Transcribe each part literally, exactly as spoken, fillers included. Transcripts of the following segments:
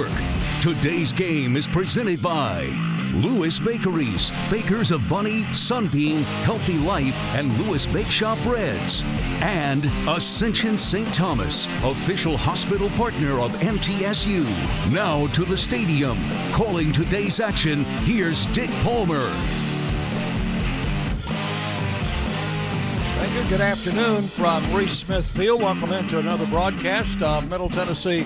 Network. Today's game is presented by Lewis Bakeries, bakers of Bunny, Sunbeam, Healthy Life, and Lewis Bake Shop Breads. And Ascension Saint Thomas, official hospital partner of M T S U. Now to the stadium. Calling today's action, here's Dick Palmer. Thank you. Good afternoon from Reese Smith Field. Welcome into another broadcast of Middle Tennessee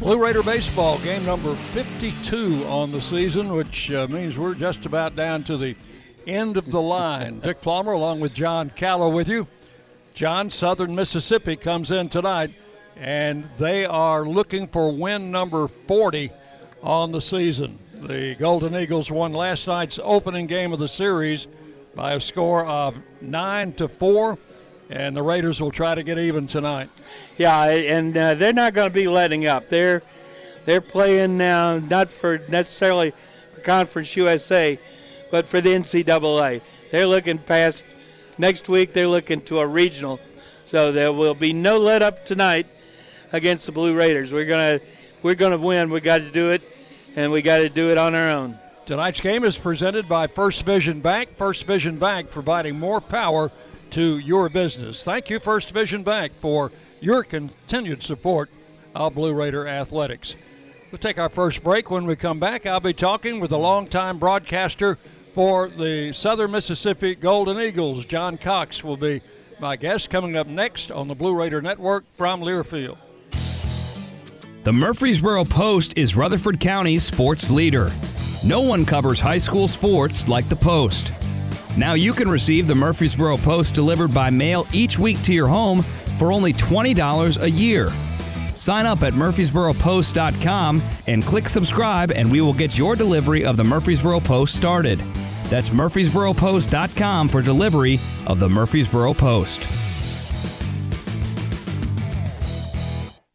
Blue Raider Baseball, game number fifty-two on the season, which uh, means we're just about down to the end of the line. Dick Palmer along with John Callow with you. John, Southern Mississippi comes in tonight, and they are looking for win number forty on the season. The Golden Eagles won last night's opening game of the series by a score of nine to four, and the Raiders will try to get even tonight. Yeah, and uh, they're not going to be letting up. They're they're playing now, not for necessarily for Conference U S A, but for the N C double A. They're looking past next week. They're looking to a regional, so there will be no let up tonight against the Blue Raiders. We're gonna we're gonna win. We got to do it, and we got to do it on our own. Tonight's game is presented by First Vision Bank. First Vision Bank providing more power to your business. Thank you, First Vision Bank, for your continued support of Blue Raider athletics. We'll take our first break. When we come back, I'll be talking with a longtime broadcaster for the Southern Mississippi Golden Eagles. John Cox will be my guest coming up next on the Blue Raider Network from Learfield. The Murfreesboro Post is Rutherford County's sports leader. No one covers high school sports like the Post. Now you can receive the Murfreesboro Post delivered by mail each week to your home for only twenty dollars a year. Sign up at Murfreesboro Post dot com and click subscribe, and we will get your delivery of the Murfreesboro Post started. That's Murfreesboro Post dot com for delivery of the Murfreesboro Post.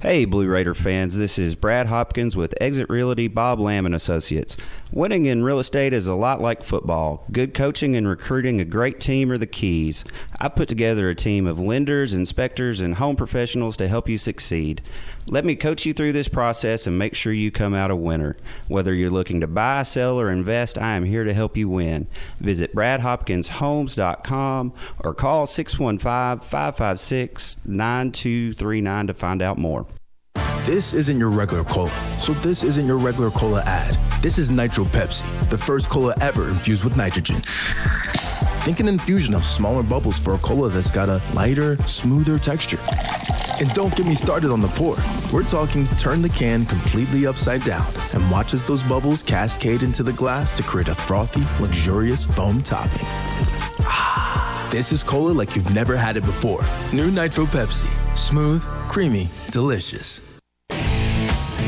Hey, Blue Raider fans, this is Brad Hopkins with Exit Realty Bob Lamb and Associates. Winning in real estate is a lot like football. Good coaching and recruiting a great team are the keys. I put together a team of lenders, inspectors, and home professionals to help you succeed. Let me coach you through this process and make sure you come out a winner. Whether you're looking to buy, sell, or invest, I am here to help you win. Visit brad hopkins homes dot com or call six one five, five five six, nine two three nine to find out more. This isn't your regular cola, so this isn't your regular cola ad. This is Nitro Pepsi, the first cola ever infused with nitrogen. Think an infusion of smaller bubbles for a cola that's got a lighter, smoother texture. And don't get me started on the pour. We're talking turn the can completely upside down and watch as those bubbles cascade into the glass to create a frothy, luxurious foam topping. Ah, this is cola like you've never had it before. New Nitro Pepsi. Smooth, creamy, delicious.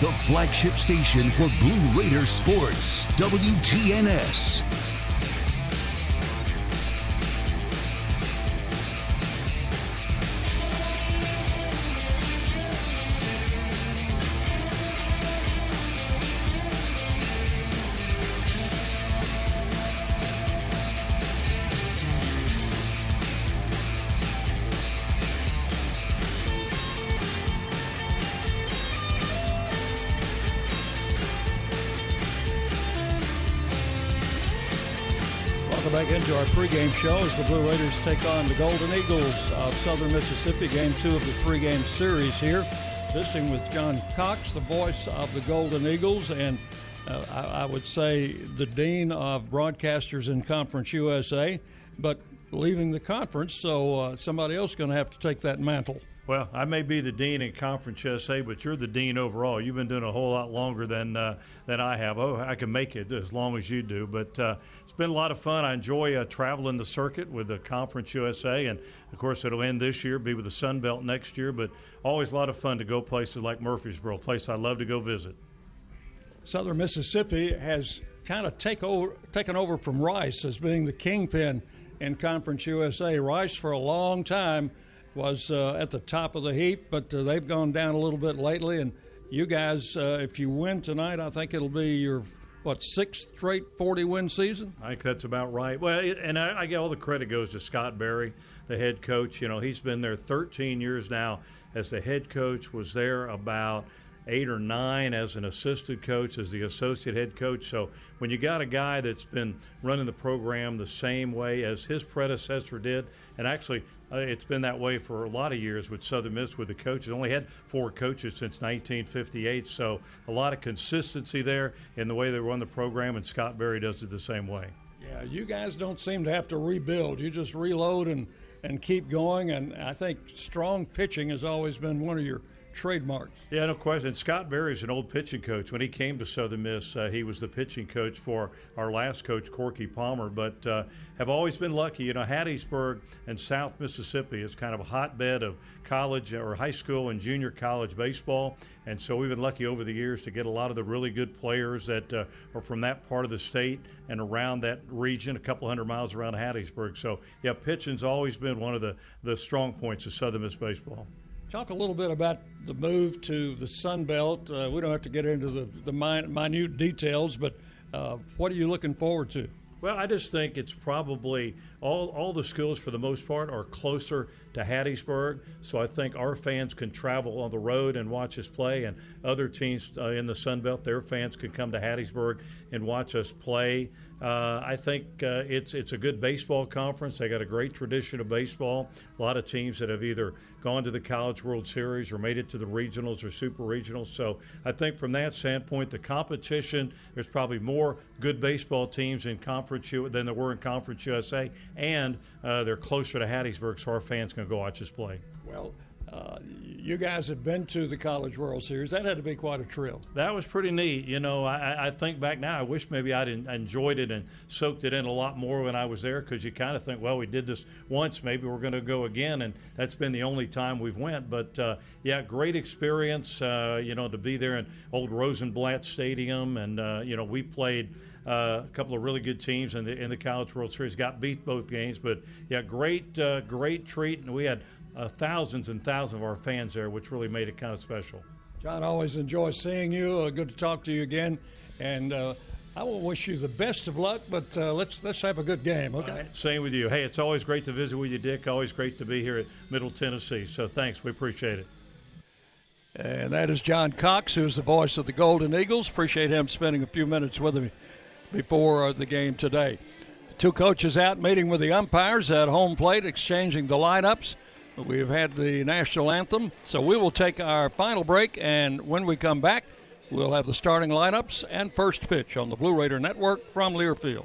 The flagship station for Blue Raider sports, W G N S. back into our pregame show as the Blue Raiders take on the Golden Eagles of Southern Mississippi, game two of the pregame series here. Visiting with John Cox, the voice of the Golden Eagles, and uh, I, I would say the dean of broadcasters in Conference U S A, but leaving the conference, so uh, somebody else is going to have to take that mantle. Well, I may be the dean in Conference U S A, but you're the dean overall. You've been doing a whole lot longer than uh, than I have. Oh, I can make it as long as you do. But uh, it's been a lot of fun. I enjoy uh, traveling the circuit with the Conference U S A. And, of course, it'll end this year, be with the Sun Belt next year. But always a lot of fun to go places like Murfreesboro, a place I love to go visit. Southern Mississippi has kind of take over, taken over from Rice as being the kingpin in Conference U S A. Rice, for a long time, was uh, at the top of the heap, but uh, they've gone down a little bit lately. And you guys, uh, if you win tonight, I think it'll be your, what, sixth straight forty-win season? I think that's about right. Well, and I, I get all the credit goes to Scott Barry, the head coach. You know, he's been there thirteen years now as the head coach, was there about eight or nine as an assistant coach, as the associate head coach. So when you got a guy that's been running the program the same way as his predecessor did, and actually uh, it's been that way for a lot of years with Southern Miss with the coaches. Only had four coaches since nineteen fifty-eight, so a lot of consistency there in the way they run the program, and Scott Barry does it the same way. Yeah, you guys don't seem to have to rebuild. You just reload and, and keep going, and I think strong pitching has always been one of your trademarks. Yeah, no question. Scott Barry's an old pitching coach. When he came to Southern Miss, uh, he was the pitching coach for our last coach, Corky Palmer, but uh, have always been lucky. You know, Hattiesburg and South Mississippi is kind of a hotbed of college or high school and junior college baseball, and so we've been lucky over the years to get a lot of the really good players that uh, are from that part of the state and around that region, a couple hundred miles around Hattiesburg. So, yeah, pitching's always been one of the, the strong points of Southern Miss baseball. Talk a little bit about the move to the Sun Belt. Uh, we don't have to get into the, the min- minute details, but uh, what are you looking forward to? Well, I just think it's probably all, all the schools for the most part are closer to Hattiesburg, so I think our fans can travel on the road and watch us play, and other teams uh, in the Sun Belt, their fans can come to Hattiesburg and watch us play. Uh, I think uh, it's it's a good baseball conference. They got a great tradition of baseball. A lot of teams that have either gone to the College World Series or made it to the regionals or super regionals. So I think from that standpoint, the competition, there's probably more good baseball teams in Conference U than there were in Conference U S A, and uh, they're closer to Hattiesburg, so our fans can go watch us play. Well, Uh, you guys have been to the College World Series. That had to be quite a thrill. That was pretty neat. You know, I, I think back now, I wish maybe I'd en- enjoyed it and soaked it in a lot more when I was there, because you kind of think, well, we did this once, maybe we're going to go again, and that's been the only time we've went. But, uh, yeah, great experience, uh, you know, to be there in old Rosenblatt Stadium. And, uh, you know, we played Uh, a couple of really good teams in the in the College World Series. Got beat both games, but yeah, great uh, great treat, and we had uh, thousands and thousands of our fans there, which really made it kind of special. John, always enjoy seeing you. Uh, good to talk to you again, and uh, I will wish you the best of luck. But uh, let's let's have a good game. Okay. Right, same with you. Hey, it's always great to visit with you, Dick. Always great to be here at Middle Tennessee. So thanks, we appreciate it. And that is John Cox, who's the voice of the Golden Eagles. Appreciate him spending a few minutes with me before the game today. Two coaches out meeting with the umpires at home plate, exchanging the lineups. We've had the national anthem, so we will take our final break, and when we come back, we'll have the starting lineups and first pitch on the Blue Raider Network from Learfield.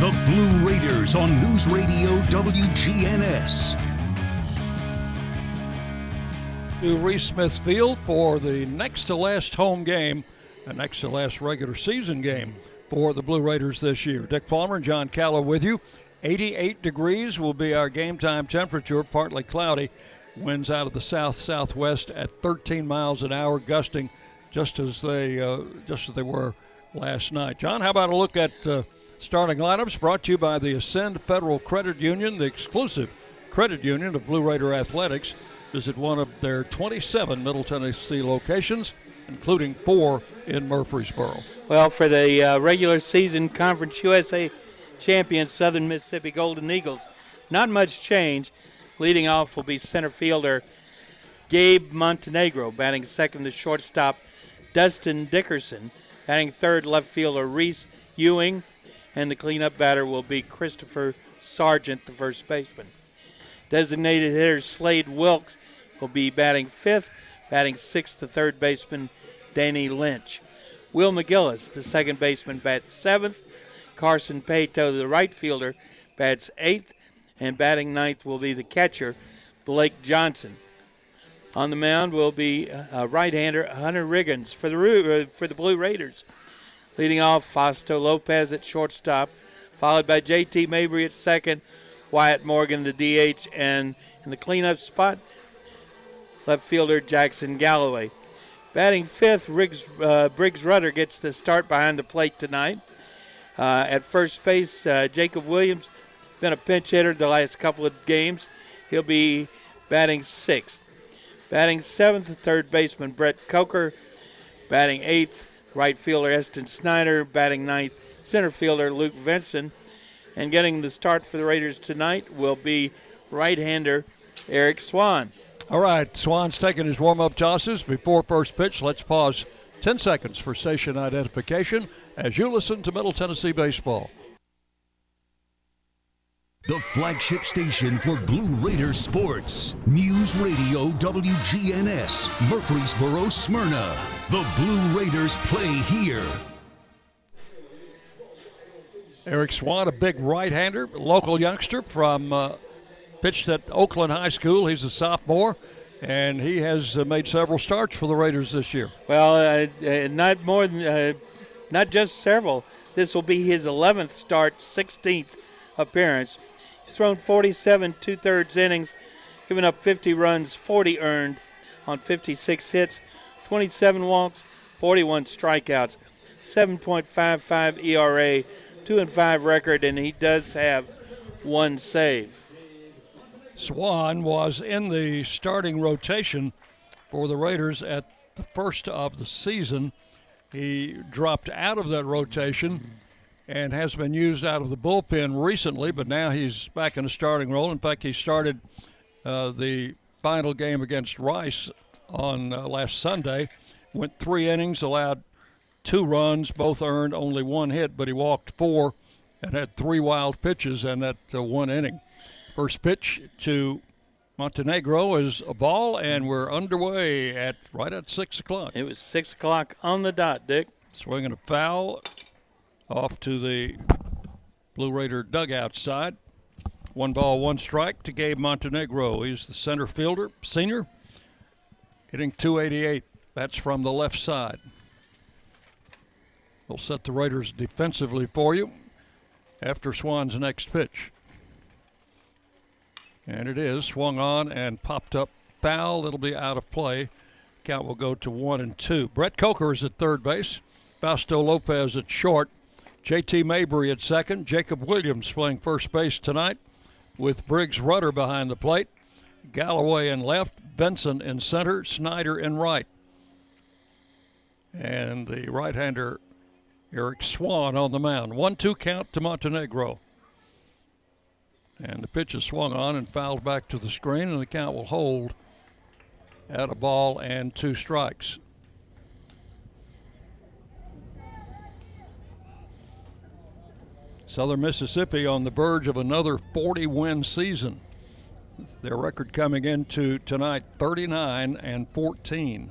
The Blue Raiders on News Radio W G N S. To Reese Smith Field for the next to last home game, the next to last regular season game for the Blue Raiders this year. Dick Palmer and John Callow with you. eighty-eight degrees will be our game time temperature, partly cloudy. Winds out of the south-southwest at thirteen miles an hour, gusting just as they uh, just as they were last night. John, how about a look at... Uh, Starting lineups brought to you by the Ascend Federal Credit Union, the exclusive credit union of Blue Raider Athletics. Visit one of their twenty-seven Middle Tennessee locations, including four in Murfreesboro. Well, for the uh, regular season Conference U S A champions, Southern Mississippi Golden Eagles, not much change. Leading off will be center fielder Gabe Montenegro, batting second to shortstop Dustin Dickerson, batting third left fielder Reese Ewing, and the cleanup batter will be Christopher Sargent, the first baseman. Designated hitter Slade Wilkes will be batting fifth, batting sixth, the third baseman, Danny Lynch. Will McGillis, the second baseman, bats seventh. Carson Pato, the right fielder, bats eighth. And batting ninth will be the catcher, Blake Johnson. On the mound will be uh, right-hander Hunter Riggins for the, uh, for the Blue Raiders. Leading off, Fausto Lopez at shortstop, followed by J T Mabry at second, Wyatt Morgan, the D H, and in the cleanup spot, left fielder Jackson Galloway. Batting fifth, Riggs, uh, Briggs Rutter gets the start behind the plate tonight. Uh, at first base, uh, Jacob Williams, been a pinch hitter the last couple of games. He'll be batting sixth. Batting seventh, third baseman Brett Coker. Batting eighth, right fielder Eston Snyder, batting ninth, center fielder Luke Vinson. And getting the start for the Raiders tonight will be right-hander Eric Swan. All right, Swan's taking his warm-up tosses before first pitch. Let's pause ten seconds for station identification as you listen to Middle Tennessee Baseball. The flagship station for Blue Raider sports. News Radio W G N S, Murfreesboro, Smyrna. The Blue Raiders play here. Eric Swan, a big right-hander, local youngster from uh, pitched at Oakland High School. He's a sophomore, and he has uh, made several starts for the Raiders this year. Well, uh, uh, not more than, uh, not just several. This will be his eleventh start, sixteenth appearance. He's thrown forty-seven two-thirds innings, giving up fifty runs, forty earned on fifty-six hits, twenty-seven walks, forty-one strikeouts, seven point five five E R A, two and five record, and he does have one save. Swan was in the starting rotation for the Raiders at the first of the season. He dropped out of that rotation and has been used out of the bullpen recently, but now he's back in the starting role. In fact, he started uh, the final game against Rice on uh, last Sunday, went three innings, allowed two runs, both earned, only one hit, but he walked four and had three wild pitches in that uh, one inning. First pitch to Montenegro is a ball, and we're underway at right at six o'clock. It was six o'clock on the dot, Dick. Swinging a foul off to the Blue Raider dugout side. One ball, one strike to Gabe Montenegro. He's the center fielder, senior. Hitting two eighty-eight, that's from the left side. will set the Raiders defensively for you after Swan's next pitch. And it is swung on and popped up foul. It'll be out of play. Count will go to one and two. Brett Coker is at third base. Fausto Lopez at short. J T Mabry at second. Jacob Williams playing first base tonight with Briggs Rutter behind the plate. Galloway in left. Benson in center. Snyder in right. And the right-hander Eric Swan on the mound. One-two count to Montenegro. And the pitch is swung on and fouled back to the screen, and the count will hold at a ball and two strikes. Southern Mississippi on the verge of another forty-win season. Their record coming into tonight, thirty-nine and fourteen.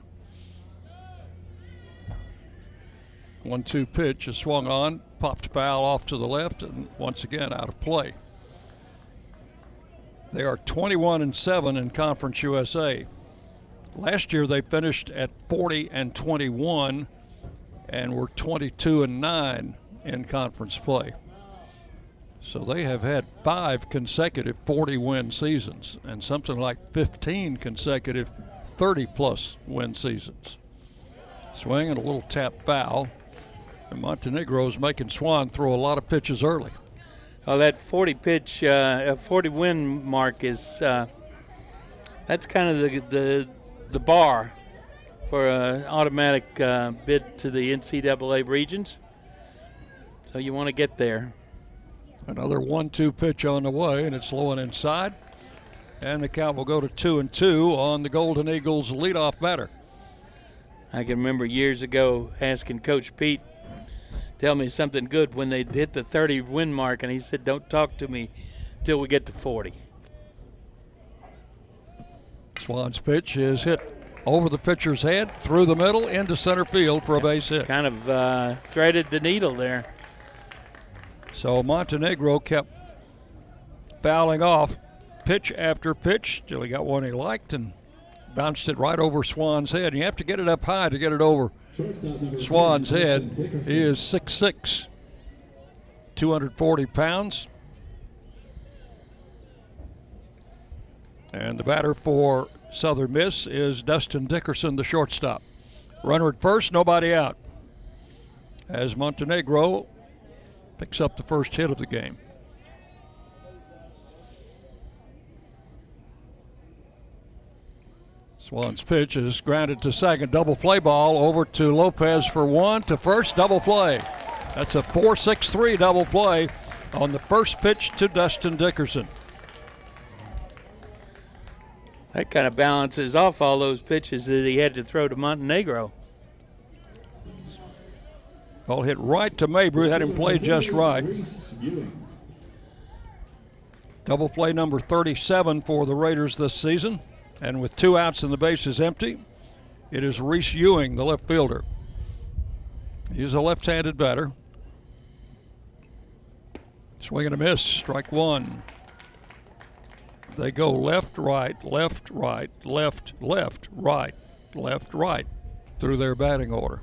one two pitch is swung on, popped foul off to the left, and once again out of play. They are twenty-one and seven in Conference U S A. Last year they finished at forty and twenty-one and were twenty-two and nine in conference play. So they have had five consecutive forty-win seasons and something like fifteen consecutive thirty-plus win seasons. Swing and a little tap foul. And Montenegro's making Swan throw a lot of pitches early. Oh, that forty-pitch, uh, forty-win mark is uh, that's kind of the the, the bar for an automatic uh, bid to the N C double A regions. So you want to get there. Another one two pitch on the way, and it's low and inside. And the count will go to two and two on the Golden Eagles leadoff batter. I can remember years ago asking Coach Pete, tell me something good when they hit the thirty-win mark, and he said, don't talk to me till we get to forty. Swan's pitch is hit over the pitcher's head, through the middle, into center field for a base hit. Kind of uh, threaded the needle there. So Montenegro kept fouling off pitch after pitch till he got one he liked and bounced it right over Swan's head. And you have to get it up high to get it over Swan's head. He is six foot six, two hundred forty pounds. And the batter for Southern Miss is Dustin Dickerson, the shortstop. Runner at first, nobody out. As Montenegro picks up the first hit of the game. Swan's pitch is grounded to second. Double play ball over to Lopez for one to first. Double play. That's a four six three double play on the first pitch to Dustin Dickerson. That kind of balances off all those pitches that he had to throw to Montenegro. Ball hit right to Mabry, had him play just right. Double play number thirty-seven for the Raiders this season. And with two outs and the bases empty, it is Reese Ewing, the left fielder. He's a left-handed batter. Swing and a miss, strike one. They go left, right, left, right, left, left, right, left, right through their batting order.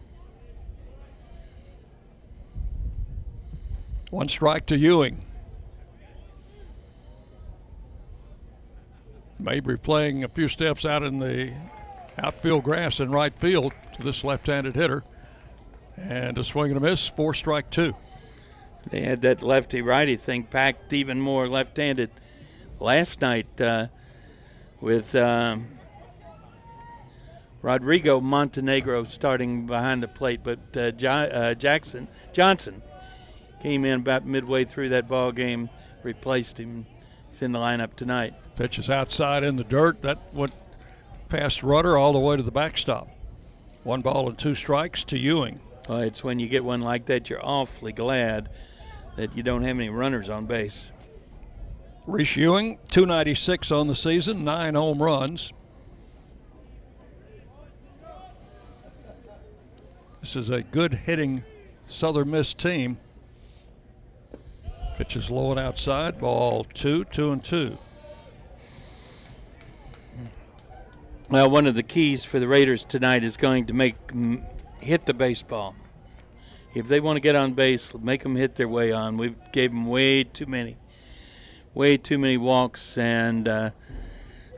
One strike to Ewing. Mabry playing a few steps out in the outfield grass in right field to this left-handed hitter. And a swing and a miss, four strike two. They had that lefty-righty thing packed even more left-handed last night uh, with um, Rodrigo Montenegro starting behind the plate, but uh, jo- uh, Jackson Johnson came in about midway through that ball game, replaced him. He's in the lineup tonight. Pitch is outside in the dirt. That went past Rutter all the way to the backstop. One ball and two strikes to Ewing. Well, it's when you get one like that, you're awfully glad that you don't have any runners on base. Reese Ewing, two ninety-six on the season, nine home runs. This is a good hitting Southern Miss team. Pitch is low and outside, ball two, two and two. Well, one of the keys for the Raiders tonight is going to make hit the baseball. If they want to get on base, make them hit their way on. We gave them way too many, way too many walks and uh,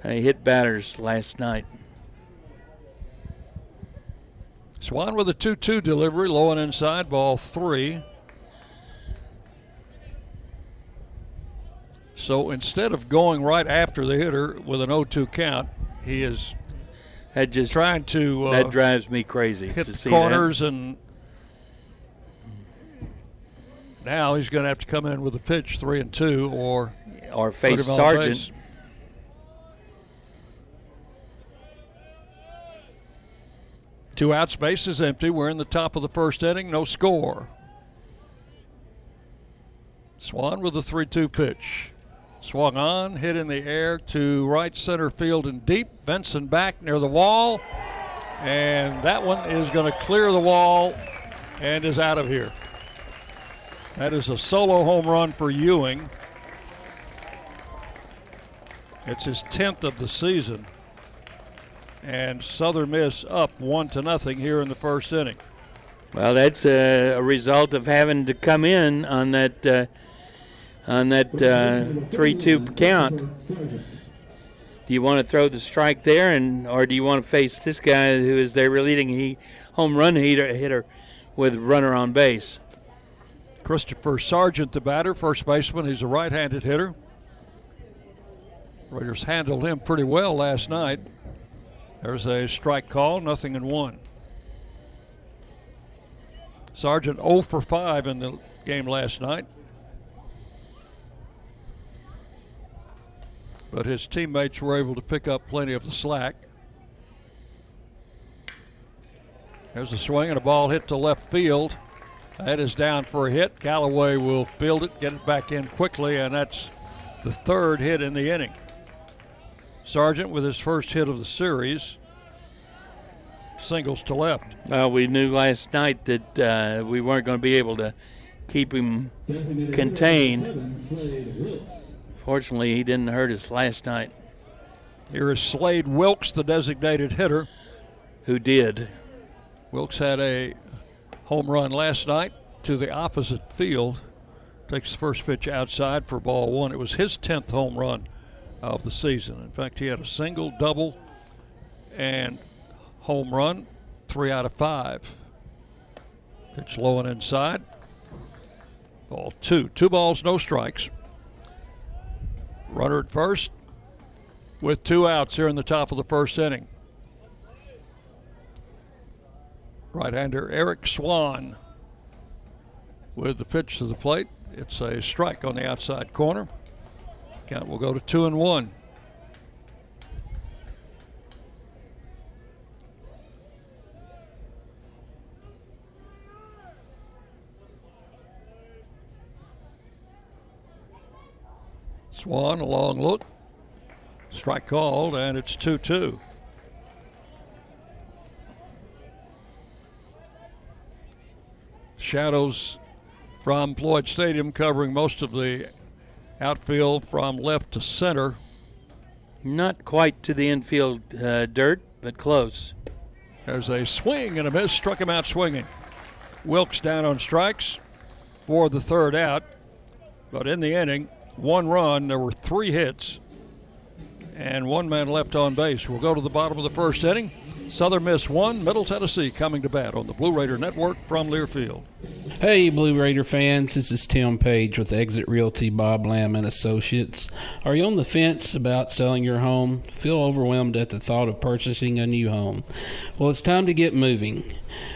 hit batters last night. Swan with a two two delivery, low and inside, ball three. So instead of going right after the hitter with an oh two count, he is that just, trying to uh, that drives me crazy hit to the see corners that. And now he's going to have to come in with a pitch three and two or or face Sergeant. Base. Two outs, base is empty. We're in the top of the first inning, no score. Swan with a three two pitch. Swung on, hit in the air to right center field and deep. Benson back near the wall. And that one is going to clear the wall and is out of here. That is a solo home run for Ewing. It's his tenth of the season. And Southern Miss up one to nothing here in the first inning. Well, that's a, a result of having to come in on that uh, on that uh, three two count. Do you want to throw the strike there, and or do you want to face this guy who is their leading he, home run hitter, hitter with runner on base? Christopher Sargent, the batter, first baseman. He's a right-handed hitter. Raiders handled him pretty well last night. There's a strike call, nothing in one. Sargent oh for five in the game last night. But his teammates were able to pick up plenty of the slack. There's a swing and a ball hit to left field. That is down for a hit. Callaway will field it, get it back in quickly, and that's the third hit in the inning. Sargent with his first hit of the series. Singles to left. Well, we knew last night that uh, we weren't going to be able to keep him contained. Fortunately, he didn't hurt us last night. Here is Slade Wilkes, the designated hitter. Who did. Wilkes had a home run last night to the opposite field. Takes the first pitch outside for ball one. It was his tenth home run of the season. In fact, he had a single, double, and home run, three out of five. Pitch low and inside. Ball two. Two balls, no strikes. Runner at first with two outs here in the top of the first inning. Right-hander Eric Swan with the pitch to the plate. It's a strike on the outside corner. Count will go to two and one. Swan, a long look. Strike called, and it's two two. Shadows from Floyd Stadium covering most of the outfield from left to center. Not quite to the infield uh, dirt, but close. There's a swing and a miss. Struck him out swinging. Wilkes down on strikes for the third out, but in the inning, one run, there were three hits, and one man left on base. We'll go to the bottom of the first inning. Southern Miss one, Middle Tennessee coming to bat on the Blue Raider Network from Learfield. Hey, Blue Raider fans, this is Tim Page with Exit Realty, Bob Lamb and Associates. Are you on the fence about selling your home? Feel overwhelmed at the thought of purchasing a new home? Well, it's time to get moving.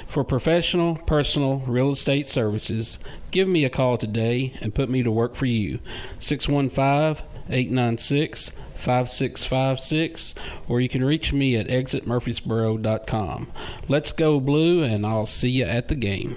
For professional, personal real estate services, give me a call today and put me to work for you. six one five, eight nine six, five six five six, or you can reach me at exit murfreesboro dot com. Let's go Blue, and I'll see you at the game.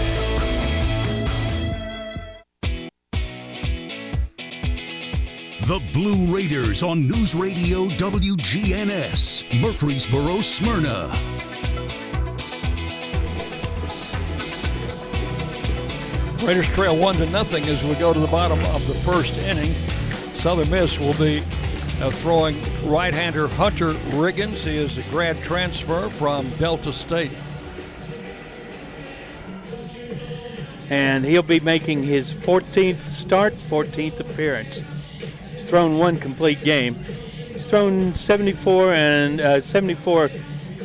The Blue Raiders on News Radio W G N S, Murfreesboro, Smyrna. Raiders trail one to nothing as we go to the bottom of the first inning. Southern Miss will be throwing right-hander Hunter Riggins. He is a grad transfer from Delta State. And he'll be making his fourteenth start, fourteenth appearance. He's thrown one complete game. He's thrown seventy-four and uh, seventy-four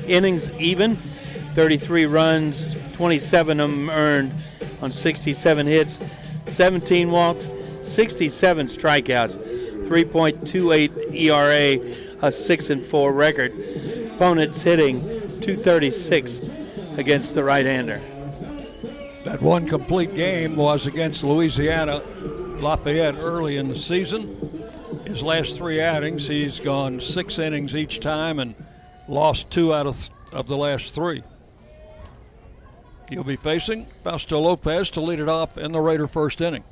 innings even, thirty-three runs, twenty-seven of them earned on sixty-seven hits, seventeen walks, sixty-seven strikeouts, three point two eight E R A, a six and four record. Opponents hitting two thirty-six against the right-hander. That one complete game was against Louisiana Lafayette early in the season. His last three outings, he's gone six innings each time and lost two out of, th- of the last three. He'll be facing Fausto Lopez to lead it off in the Raider first inning.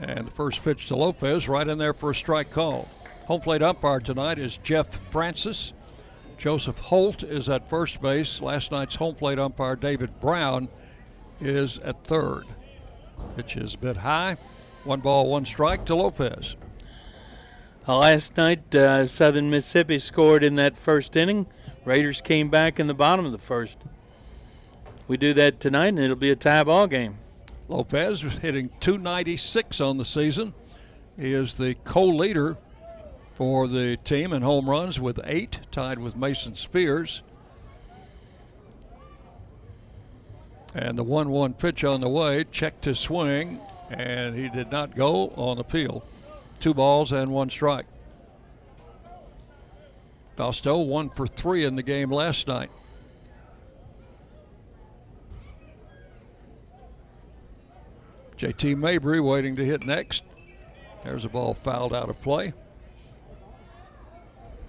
And the first pitch to Lopez, right in there for a strike call. Home plate umpire tonight is Jeff Francis. Joseph Holt is at first base. Last night's home plate umpire, David Brown, is at third. Pitch is a bit high. One ball, one strike to Lopez. Last night, uh, Southern Mississippi scored in that first inning. Raiders came back in the bottom of the first. We do that tonight, and it'll be a tie ball game. Lopez was hitting two ninety-six on the season. He is the co-leader for the team in home runs with eight, tied with Mason Spears. And the one-one pitch on the way, checked his swing, and he did not go on appeal. Two balls and one strike. Fausto one for three in the game last night. J T Mabry waiting to hit next. There's a ball fouled out of play.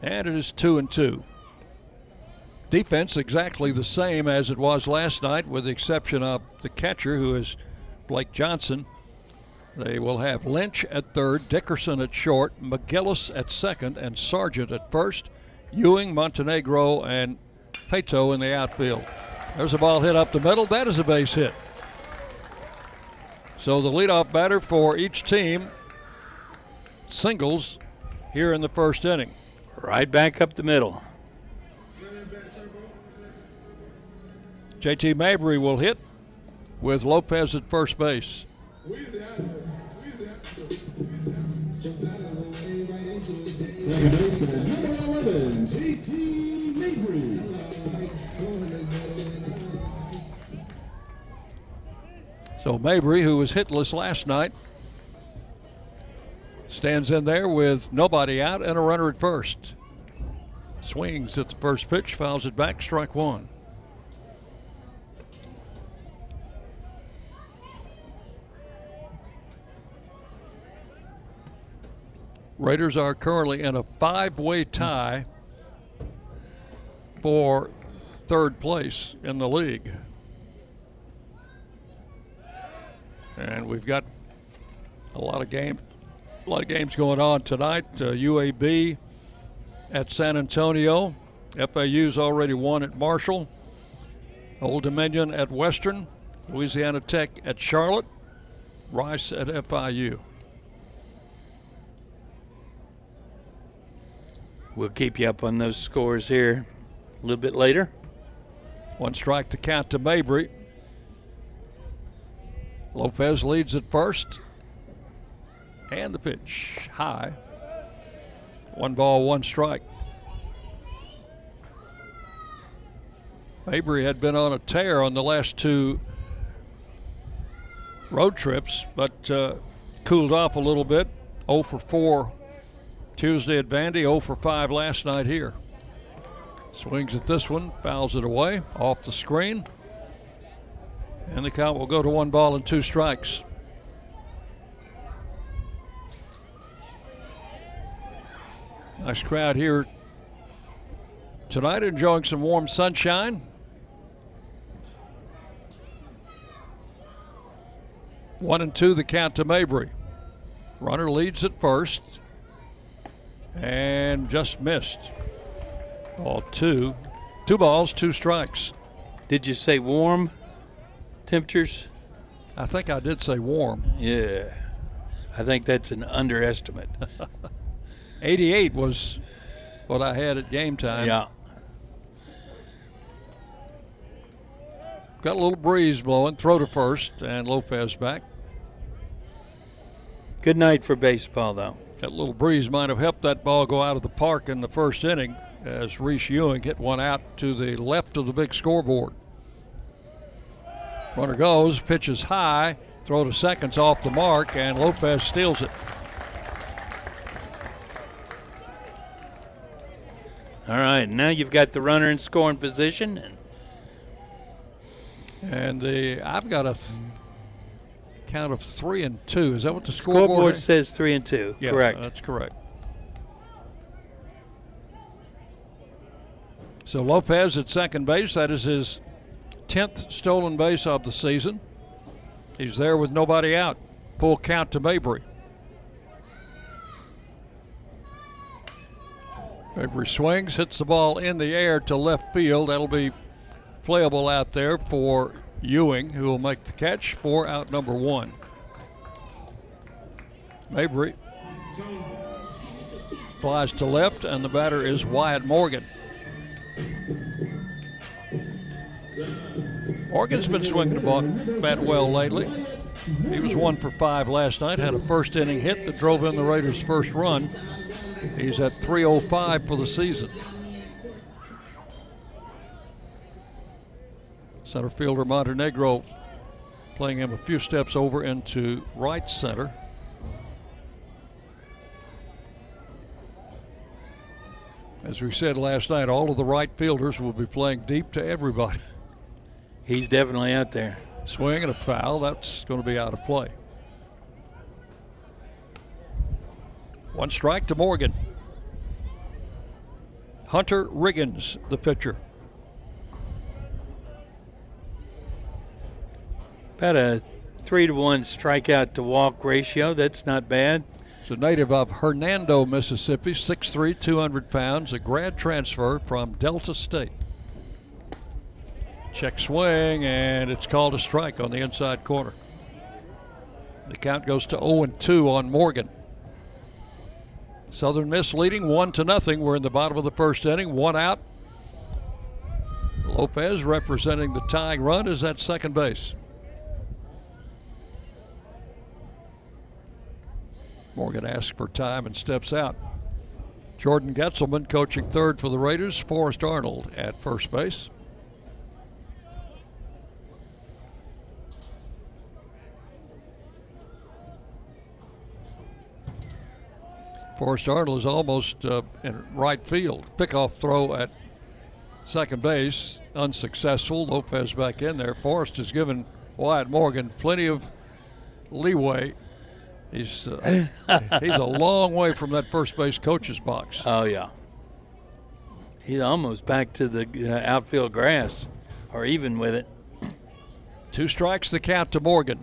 And it is two and two. Defense exactly the same as it was last night, with the exception of the catcher, who is Blake Johnson. They will have Lynch at third, Dickerson at short, McGillis at second, and Sargent at first. Ewing, Montenegro, and Pato in the outfield. There's a ball hit up the middle. That is a base hit. So the leadoff batter for each team singles here in the first inning. Right back up the middle. J T Mabry will hit with Lopez at first base. So Mabry, who was hitless last night, stands in there with nobody out and a runner at first. Swings at the first pitch, fouls it back, strike one. Raiders are currently in a five-way tie for third place in the league. And we've got a lot of games. A lot of games going on tonight. Uh, U A B at San Antonio. F A U's already won at Marshall. Old Dominion at Western. Louisiana Tech at Charlotte. Rice at F I U. We'll keep you up on those scores here a little bit later. One strike to count to Mabry. Lopez leads at first. And the pitch, high. One ball, one strike. Mabry had been on a tear on the last two road trips, but uh, cooled off a little bit. oh for four Tuesday at Vandy, oh for five last night here. Swings at this one, fouls it away, off the screen. And the count will go to one ball and two strikes. Nice crowd here tonight, enjoying some warm sunshine. One and two, the count to Mabry. Runner leads at first and just missed. Ball two. Two balls, two strikes. Did you say warm temperatures? I think I did say warm. Yeah. I think that's an underestimate. eighty-eight was what I had at game time. Yeah. Got a little breeze blowing. Throw to first, and Lopez back. Good night for baseball, though. That little breeze might have helped that ball go out of the park in the first inning as Reese Ewing hit one out to the left of the big scoreboard. Runner goes, pitches high, throw to second's off the mark, and Lopez steals it. All right, now you've got the runner in scoring position. And And the I've got a th- count of three and two. Is that what the scoreboard, scoreboard says? Three and two. Yeah, correct. That's correct. So Lopez at second base. That is his tenth stolen base of the season. He's there with nobody out. Full count to Mabry. Mabry swings, hits the ball in the air to left field. That'll be playable out there for Ewing, who will make the catch for out number one. Mabry flies to left, and the batter is Wyatt Morgan. Morgan's been swinging the ball bat well lately. He was one for five last night, had a first inning hit that drove in the Raiders' first run. He's at three oh five for the season. Center fielder Montenegro playing him a few steps over into right center. As we said last night, all of the right fielders will be playing deep to everybody. He's definitely out there. Swing and a foul. That's going to be out of play. One strike to Morgan. Hunter Riggins, the pitcher. About a three to one strikeout to walk ratio. That's not bad. He's a native of Hernando, Mississippi, six three, two hundred pounds, a grad transfer from Delta State. Check swing, and it's called a strike on the inside corner. The count goes to oh and two on Morgan. Southern Miss leading one to nothing. We're in the bottom of the first inning, one out. Lopez representing the tying run is at second base. Morgan asks for time and steps out. Jordan Getzelman coaching third for the Raiders. Forrest Arnold at first base. Forrest Arnold is almost uh, in right field. Pickoff throw at second base, unsuccessful. Lopez back in there. Forrest has given Wyatt Morgan plenty of leeway. He's uh, he's a long way from that first base coach's box. Oh, yeah. He's almost back to the uh, outfield grass, or even with it. Two strikes, the count to Morgan.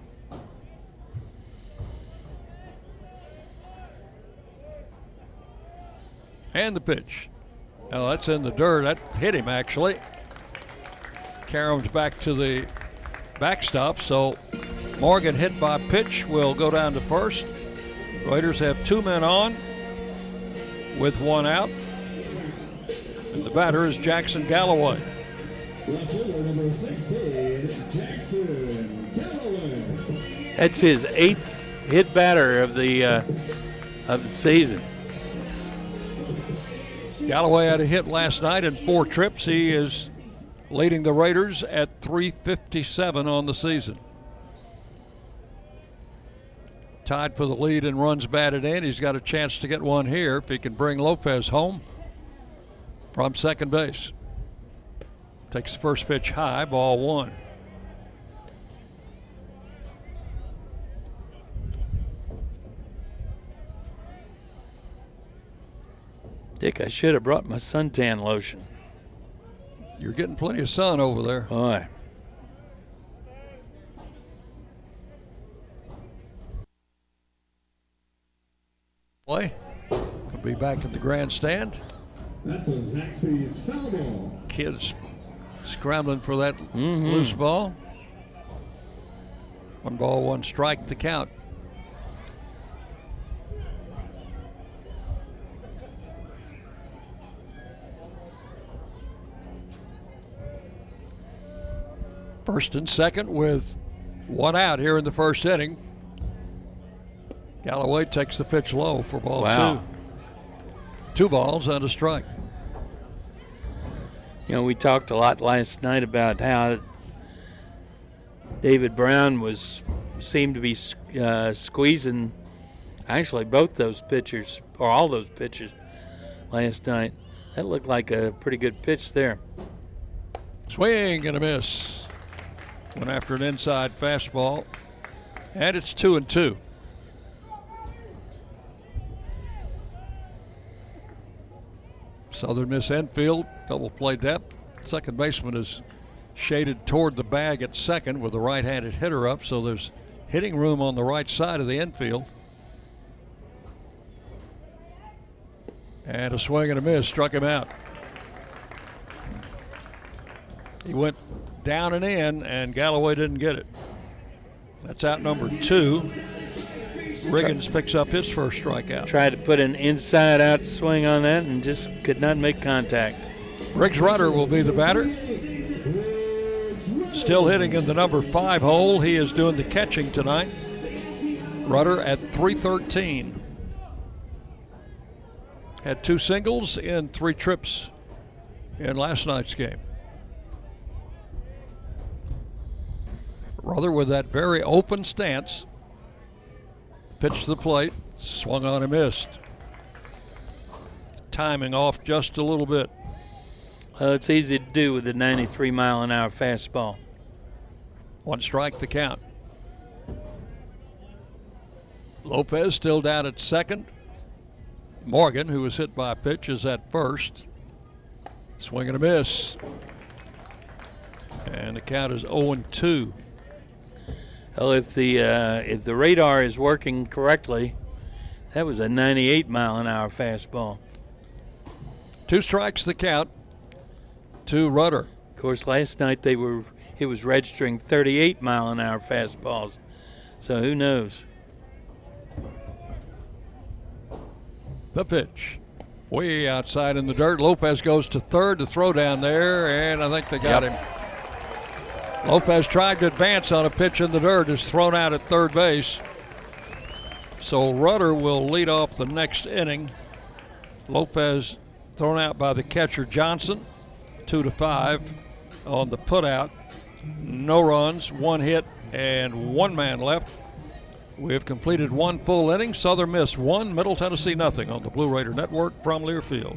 And the pitch. Oh, that's in the dirt. That hit him, actually. Caroms back to the backstop, so Morgan hit by pitch will go down to first. Raiders have two men on with one out. And the batter is Jackson Galloway. That's his eighth hit batter of the uh, of the season. Galloway had a hit last night in four trips. He is leading the Raiders at three fifty-seven on the season. Tied for the lead and runs batted in. He's got a chance to get one here if he can bring Lopez home from second base. Takes the first pitch high, ball one. Dick, I should have brought my suntan lotion. You're getting plenty of sun over there. Boy. be back in the grandstand. That's a Zaxby's foul ball. Kids scrambling for that mm-hmm. loose ball. One ball, one strike, the count. First and second with one out here in the first inning. Galloway takes the pitch low for ball wow. two. Two balls and a strike. You know, we talked a lot last night about how David Brown was seemed to be uh, squeezing actually both those pitchers, or all those pitchers last night. That looked like a pretty good pitch there. Swing and a miss. Went after an inside fastball, and it's two and two. Southern Miss Enfield, double play depth. Second baseman is shaded toward the bag at second with the right-handed hitter up, so there's hitting room on the right side of the infield. And a swing and a miss, struck him out. He went down and in, and Galloway didn't get it. That's out number two. Riggins picks up his first strikeout. Tried to put an inside-out swing on that and just could not make contact. Riggs Rutter will be the batter. Still hitting in the number five hole. He is doing the catching tonight. Rutter at three thirteen. Had two singles and three trips in last night's game. Rutter with that very open stance. Pitched the plate, swung on and missed. Timing off just a little bit. Well, it's easy to do with the ninety-three mile an hour fastball. One strike, the count. Lopez still down at second. Morgan, who was hit by a pitch, is at first. Swing and a miss. And the count is oh and two. Well, if the uh, if the radar is working correctly, that was a ninety-eight mile an hour fastball. Two strikes, the count to Rutter. Of course, last night they were it was registering thirty-eight mile an hour fastballs, so who knows? The pitch, way outside in the dirt. Lopez goes to third to throw down there, and I think they got yep. him. Lopez tried to advance on a pitch in the dirt, is thrown out at third base. So Rutter will lead off the next inning. Lopez thrown out by the catcher Johnson, two to five on the putout. No runs, one hit, and one man left. We have completed one full inning. Southern Miss one, Middle Tennessee nothing on the Blue Raider Network from Learfield.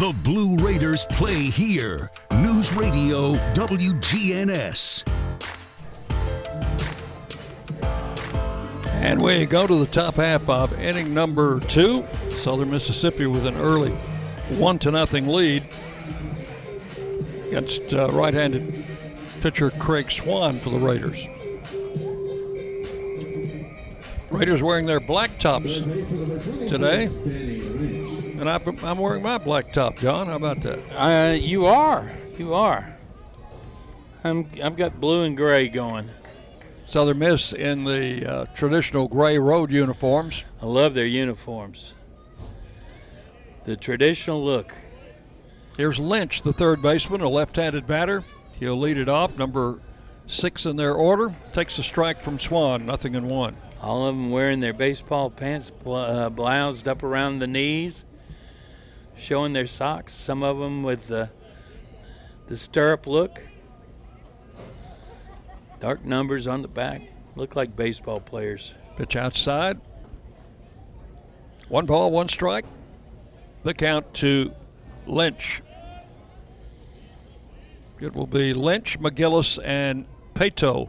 The Blue Raiders play here. News Radio W G N S. And we go to the top half of inning number two. Southern Mississippi with an early one to nothing lead against uh, right-handed pitcher Craig Swan for the Raiders. Raiders wearing their black tops today. And I, I'm wearing my black top, John. How about that? Uh, you are. You are. I'm, I've got blue and gray going. Southern Miss in the uh, traditional gray road uniforms. I love their uniforms. The traditional look. Here's Lynch, the third baseman, a left-handed batter. He'll lead it off, number six in their order. Takes a strike from Swan, nothing in one. All of them wearing their baseball pants, bl- uh, bloused up around the knees, showing their socks, some of them with the, the stirrup look. Dark numbers on the back, look like baseball players. Pitch outside. One ball, one strike. The count to Lynch. It will be Lynch, McGillis, and Pato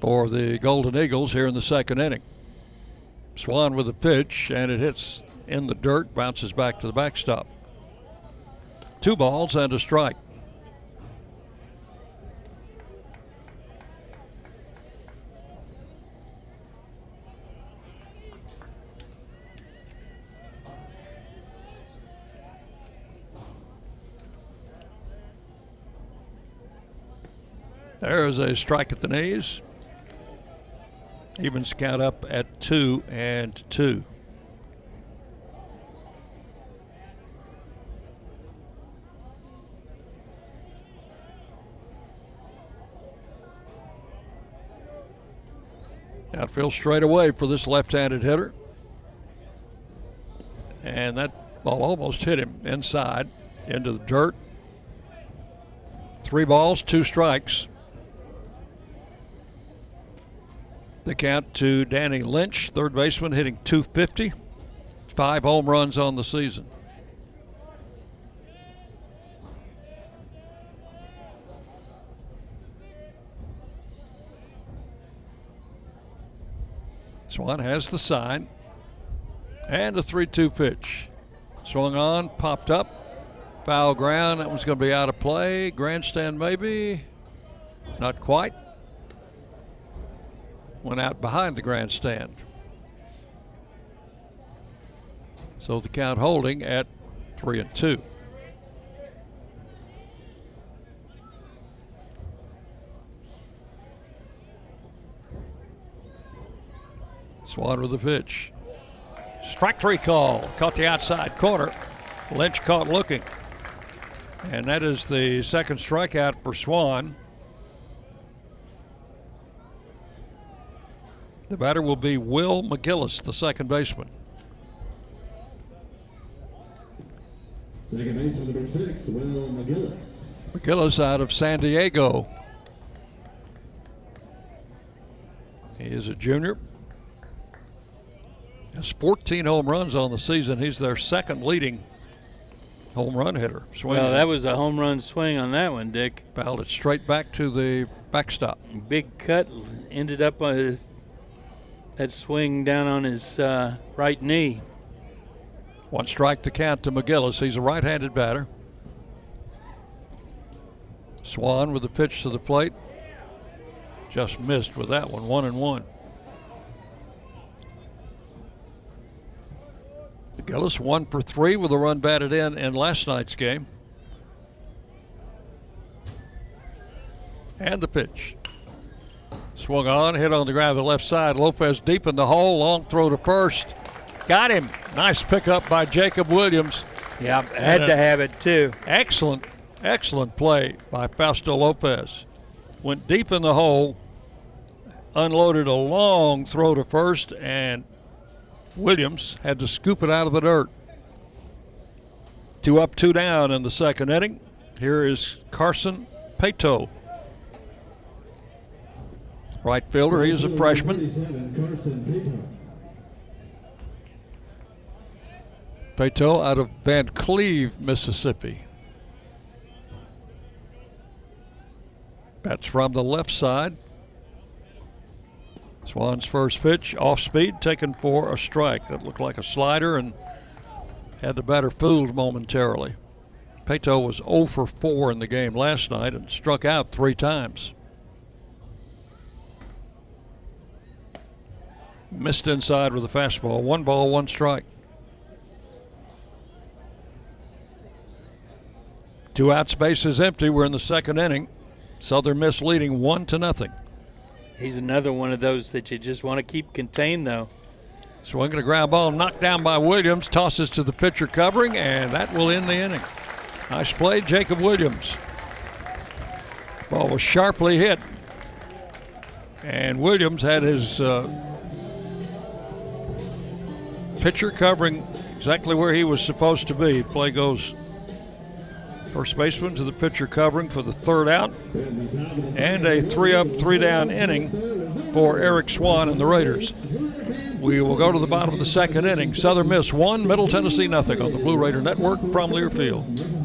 for the Golden Eagles here in the second inning. Swan with a pitch, and it hits in the dirt, bounces back to the backstop. Two balls and a strike. There's a strike at the knees. Evens count up at two and two. Outfield straight away for this left-handed hitter. And that ball almost hit him inside into the dirt. Three balls, two strikes. The count to Danny Lynch, third baseman, hitting two fifty. Five home runs on the season. Swan has the sign. And a three two pitch. Swung on, popped up. Foul ground. That one's going to be out of play. Grandstand maybe. Not quite. Went out behind the grandstand. So the count holding at three and two. Swan with the pitch. Strike three call. Caught the outside corner. Lynch caught looking. And that is the second strikeout for Swan. The batter will be Will McGillis, the second baseman. Second baseman, number six, Will McGillis. McGillis out of San Diego. He is a junior. Has fourteen home runs on the season. He's their second leading home run hitter. Swing. Well, that was a home run swing on that one, Dick. Fouled it straight back to the backstop. Big cut, ended up on his... That swing down on his uh, right knee. One strike to count to McGillis. He's a right-handed batter. Swan with the pitch to the plate. Just missed with that one, one and one. McGillis one for three with a run batted in in last night's game. And the pitch. Swung on, hit on the ground to the left side. Lopez deep in the hole, long throw to first. Got him. Nice pickup by Jacob Williams. Yeah, had and to have it too. Excellent, excellent play by Fausto Lopez. Went deep in the hole, unloaded a long throw to first, and Williams had to scoop it out of the dirt. Two up, two down in the second inning. Here is Carson Pato. Right fielder, he is a freshman. Pato out of Van Cleve, Mississippi. Bats from the left side. Swan's first pitch, off speed, taken for a strike. That looked like a slider and had the batter fooled momentarily. Pato was oh for four in the game last night and struck out three times. Missed inside with a fastball. One ball, one strike. Two outs, bases empty. We're in the second inning. Southern Miss leading one to nothing. He's another one of those that you just want to keep contained, though. Swing and a ground ball, knocked down by Williams, tosses to the pitcher covering, and that will end the inning. Nice play, Jacob Williams. Ball was sharply hit, and Williams had his uh, pitcher covering exactly where he was supposed to be. Play goes first baseman to the pitcher covering for the third out, and a three-up, three-down inning for Eric Swan and the Raiders. We will go to the bottom of the second inning. Southern Miss one, Middle Tennessee nothing on the Blue Raider Network from Learfield.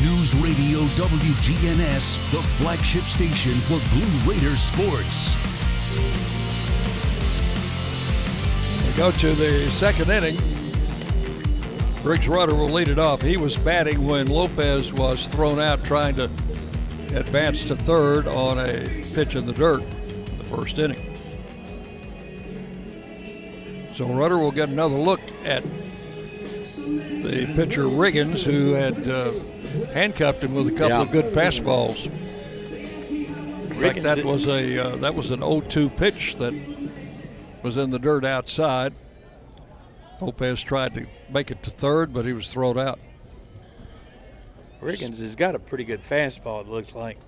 News Radio W G N S, the flagship station for Blue Raider sports. We go to the second inning. Briggs Rutter will lead it off. He was batting when Lopez was thrown out trying to advance to third on a pitch in the dirt in the first inning. So Rutter will get another look at the pitcher Riggins, who had uh, handcuffed him with a couple yeah. of good fastballs. In fact, that was a uh, that was an oh two pitch that was in the dirt outside. Lopez tried to make it to third, but he was thrown out. Riggins has got a pretty good fastball, it looks like.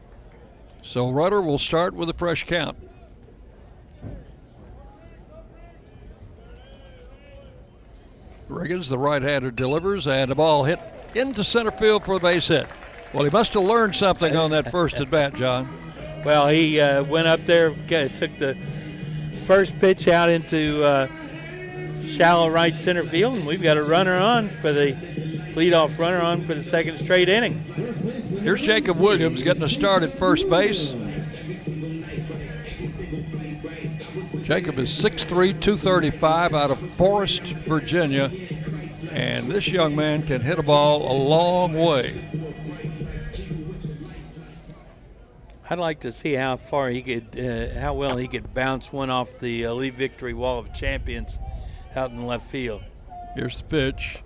So Rutter will start with a fresh count. Riggins, the right-hander, delivers, and the ball hit into center field for a base hit. Well, he must have learned something on that first at-bat, John. Well, he uh, went up there, took the first pitch out into uh, shallow right center field, and we've got a runner on for the leadoff runner on for the second straight inning. Here's Jacob Williams getting a start at first base. Jacob is six three, two thirty-five, out of Forest, Virginia. And this young man can hit a ball a long way. I'd like to see how far he could, uh, how well he could bounce one off the uh, Lee Victory Wall of Champions out in left field. Here's the pitch.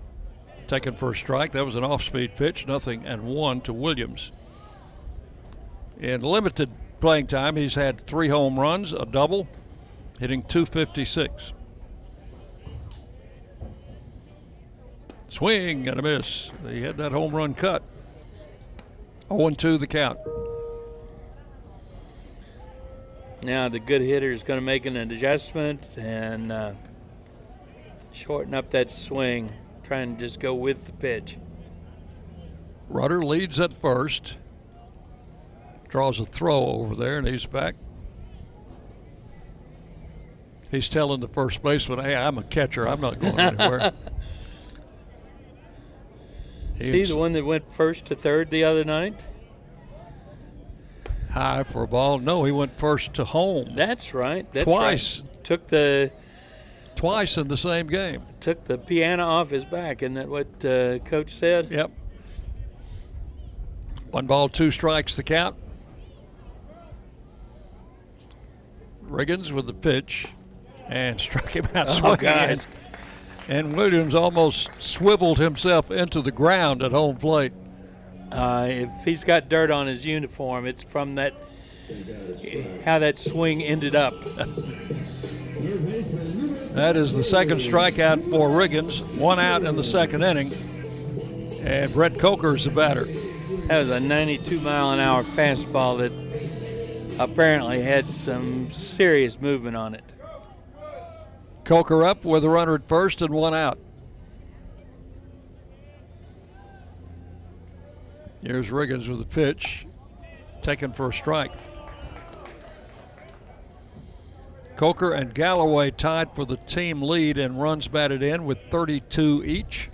Taken for a strike. That was an off-speed pitch. Nothing and one to Williams. In limited playing time, he's had three home runs, a double, hitting two fifty-six. Swing and a miss. He had that home run cut. oh and two the count. Now the good hitter is going to make an adjustment and uh, shorten up that swing, trying to just go with the pitch. Rutter leads at first. Draws a throw over there, and he's back. He's telling the first baseman, hey, I'm a catcher. I'm not going anywhere. Is he the one that went first to third the other night? High for a ball. No, he went first to home. That's right. That's Twice. Right. Took the... Twice in the same game. Took the piano off his back. Isn't that what uh, Coach said? Yep. One ball, two strikes the count. Riggins with the pitch. And struck him out swinging. Oh, guys. And Williams almost swiveled himself into the ground at home plate. Uh, if he's got dirt on his uniform, it's from that how that swing ended up. That is the second strikeout for Riggins. One out in the second inning. And Brett Coker's the batter. That was a ninety-two mile an hour fastball that apparently had some serious movement on it. Coker up with a runner at first and one out. Here's Riggins with a pitch, taken for a strike. Coker and Galloway tied for the team lead and runs batted in with thirty-two each.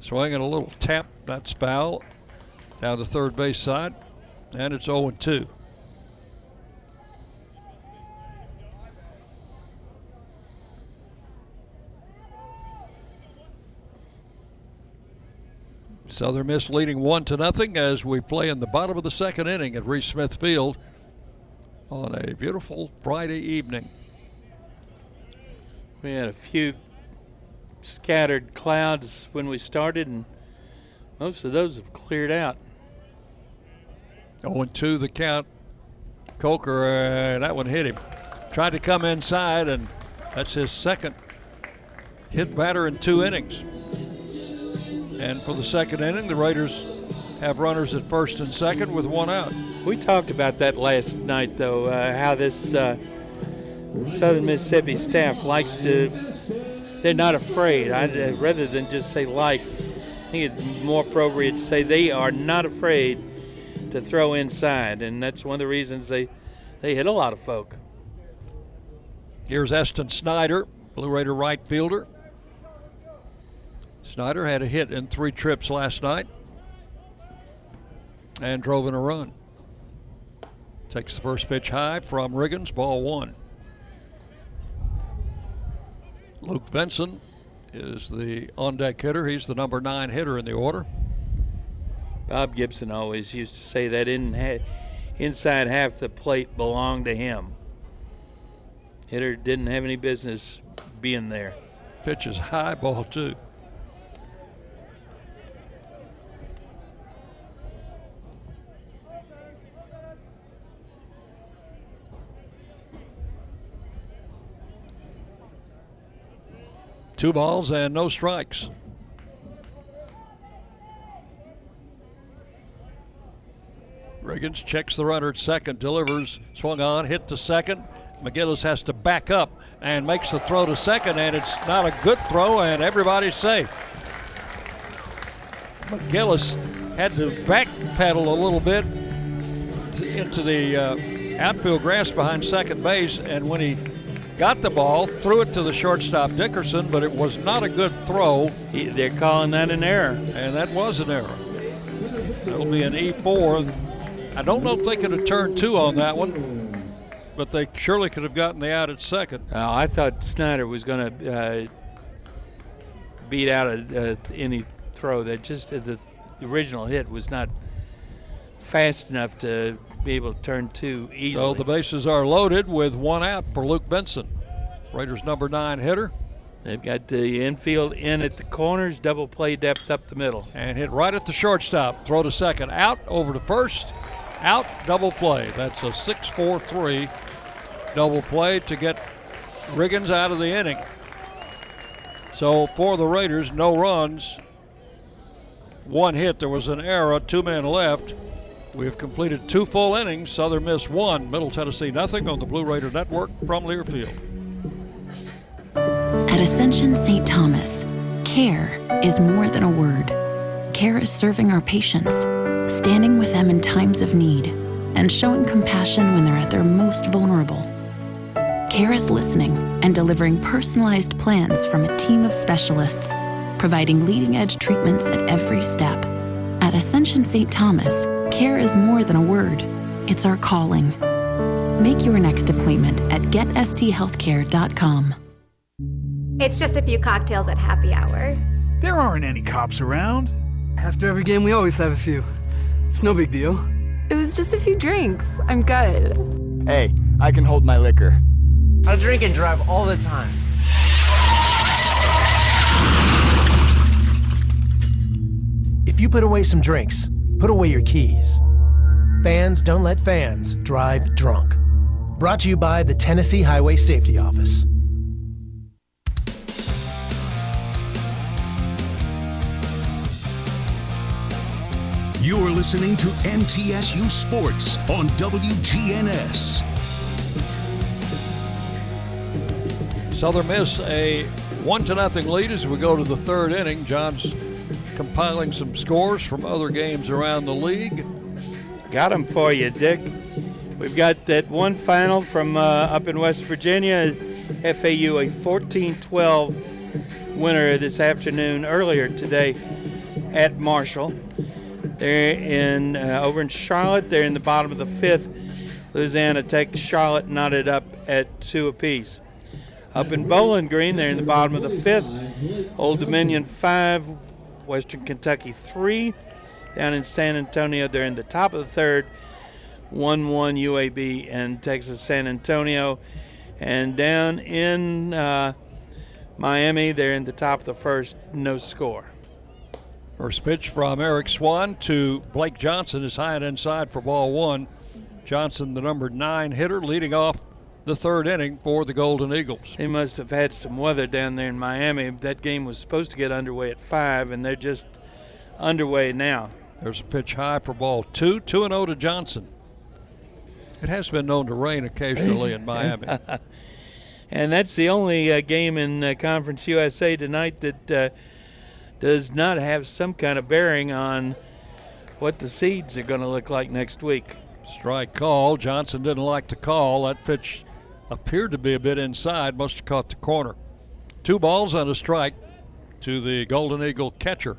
Swinging a little tap, that's foul. Down the third base side, and it's oh and two. Southern Miss leading one to nothing as we play in the bottom of the second inning at Reese Smith Field on a beautiful Friday evening. We had a few scattered clouds when we started, and most of those have cleared out. oh and two the count. Coker, uh, that one hit him. Tried to come inside, and that's his second hit batter in two innings. And for the second inning, the Raiders have runners at first and second with one out. We talked about that last night, though, uh, how this uh, Southern Mississippi staff likes to, they're not afraid. I, uh, rather than just say like, I think it's more appropriate to say they are not afraid to throw inside, and that's one of the reasons they, they hit a lot of folk. Here's Eston Snyder, Blue Raider right fielder. Snyder had a hit in three trips last night and drove in a run. Takes the first pitch high from Riggins, ball one. Luke Vinson is the on-deck hitter. He's the number nine hitter in the order. Bob Gibson always used to say that in ha- inside half the plate belonged to him. Hitter didn't have any business being there. Pitch is high, ball two. Two balls and no strikes. Riggins checks the runner at second, delivers, swung on, hit to second. McGillis has to back up and makes the throw to second, and it's not a good throw, and everybody's safe. McGillis had to backpedal a little bit into the uh, outfield grass behind second base, and when he got the ball, threw it to the shortstop Dickerson, but it was not a good throw. He, they're calling that an error. And that was an error. That'll be an E four. I don't know if they could have turned two on that one, but they surely could have gotten the out at second. Uh, I thought Snyder was going to uh, beat out a, uh, any throw. That just uh, the original hit was not fast enough to be able to turn two easily. So the bases are loaded with one out for Luke Benson, Raiders number nine hitter. They've got the infield in at the corners, double play depth up the middle. And hit right at the shortstop, throw to second, out, over to first, out, double play. That's a six four three double play to get Riggins out of the inning. So for the Raiders, no runs, one hit. There was an error, two men left. We have completed two full innings. Southern Miss one, Middle Tennessee nothing on the Blue Raider Network from Learfield. At Ascension Saint Thomas, care is more than a word. Care is serving our patients, standing with them in times of need, and showing compassion when they're at their most vulnerable. Care is listening and delivering personalized plans from a team of specialists, providing leading-edge treatments at every step. At Ascension Saint Thomas, care is more than a word. It's our calling. Make your next appointment at get s t healthcare dot com. It's just a few cocktails at happy hour. There aren't any cops around. After every game, we always have a few. It's no big deal. It was just a few drinks. I'm good. Hey, I can hold my liquor. I drink and drive all the time. If you put away some drinks, put away your keys. Fans don't let fans drive drunk. Brought to you by the Tennessee Highway Safety Office. You are listening to M T S U Sports on W G N S. Southern Miss a one to nothing lead as we go to the third inning. John's compiling some scores from other games around the league. Got them for you, Dick. We've got that one final from uh, up in West Virginia. F A U a fourteen twelve winner this afternoon, earlier today at Marshall. They're in uh, over in Charlotte. They're in the bottom of the fifth. Louisiana Tech, Charlotte knotted up at two apiece. Up in Bowling Green, they're in the bottom of the fifth. Old Dominion five, Western Kentucky three. Down in San Antonio, they're in the top of the third. one one U A B and Texas San Antonio. And down in uh, Miami, they're in the top of the first, no score. First pitch from Eric Swan to Blake Johnson is high and inside for ball one. Johnson, the number nine hitter, leading off the third inning for the Golden Eagles. They must have had some weather down there in Miami. That game was supposed to get underway at five, and they're just underway now. There's a pitch high for ball two, two and oh to Johnson. It has been known to rain occasionally in Miami. And that's the only uh, game in uh, Conference U S A tonight that uh, does not have some kind of bearing on what the seeds are going to look like next week. Strike call. Johnson didn't like the call. That pitch appeared to be a bit inside. Must have caught the corner. Two balls and a strike to the Golden Eagle catcher.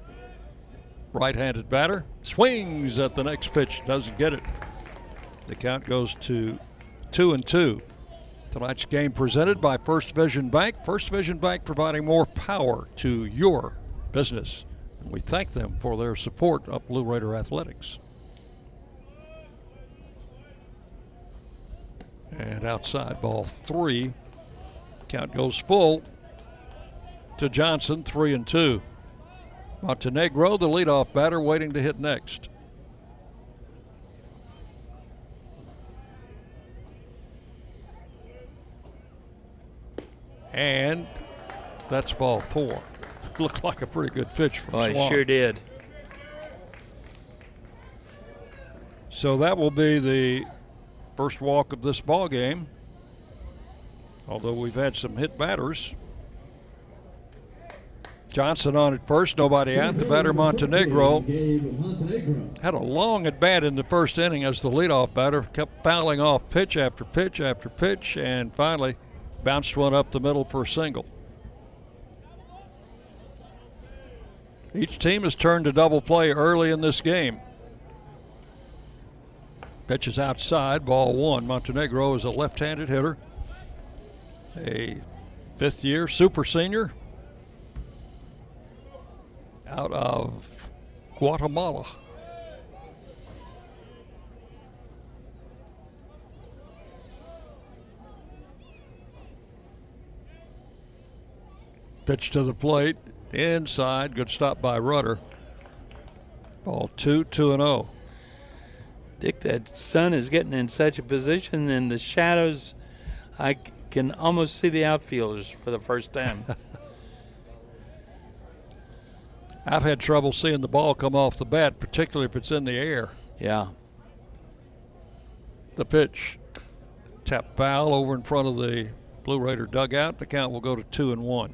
Right-handed batter. Swings at the next pitch. Doesn't get it. The count goes to two and two. Tonight's game presented by First Vision Bank. First Vision Bank providing more power to your business, and we thank them for their support of Blue Raider Athletics. And outside ball three, count goes full to Johnson, three and two. Montenegro, the leadoff batter, waiting to hit next. And that's ball four. Looked like a pretty good pitch from Swan. Oh, it sure did. So that will be the first walk of this ball game. Although we've had some hit batters. Johnson on at first, nobody out. The batter Montenegro had a long at bat in the first inning as the leadoff batter, kept fouling off pitch after pitch after pitch, and finally bounced one up the middle for a single. Each team has turned to double play early in this game. Pitch is outside, ball one. Montenegro is a left-handed hitter, a fifth-year super senior out of Guatemala. Pitch to the plate, inside, good stop by Rudder. Ball two, two and oh. Dick, that sun is getting in such a position in the shadows, I can almost see the outfielders for the first time. I've had trouble seeing the ball come off the bat, particularly if it's in the air. Yeah. The pitch, tap foul over in front of the Blue Raider dugout. The count will go to two and one.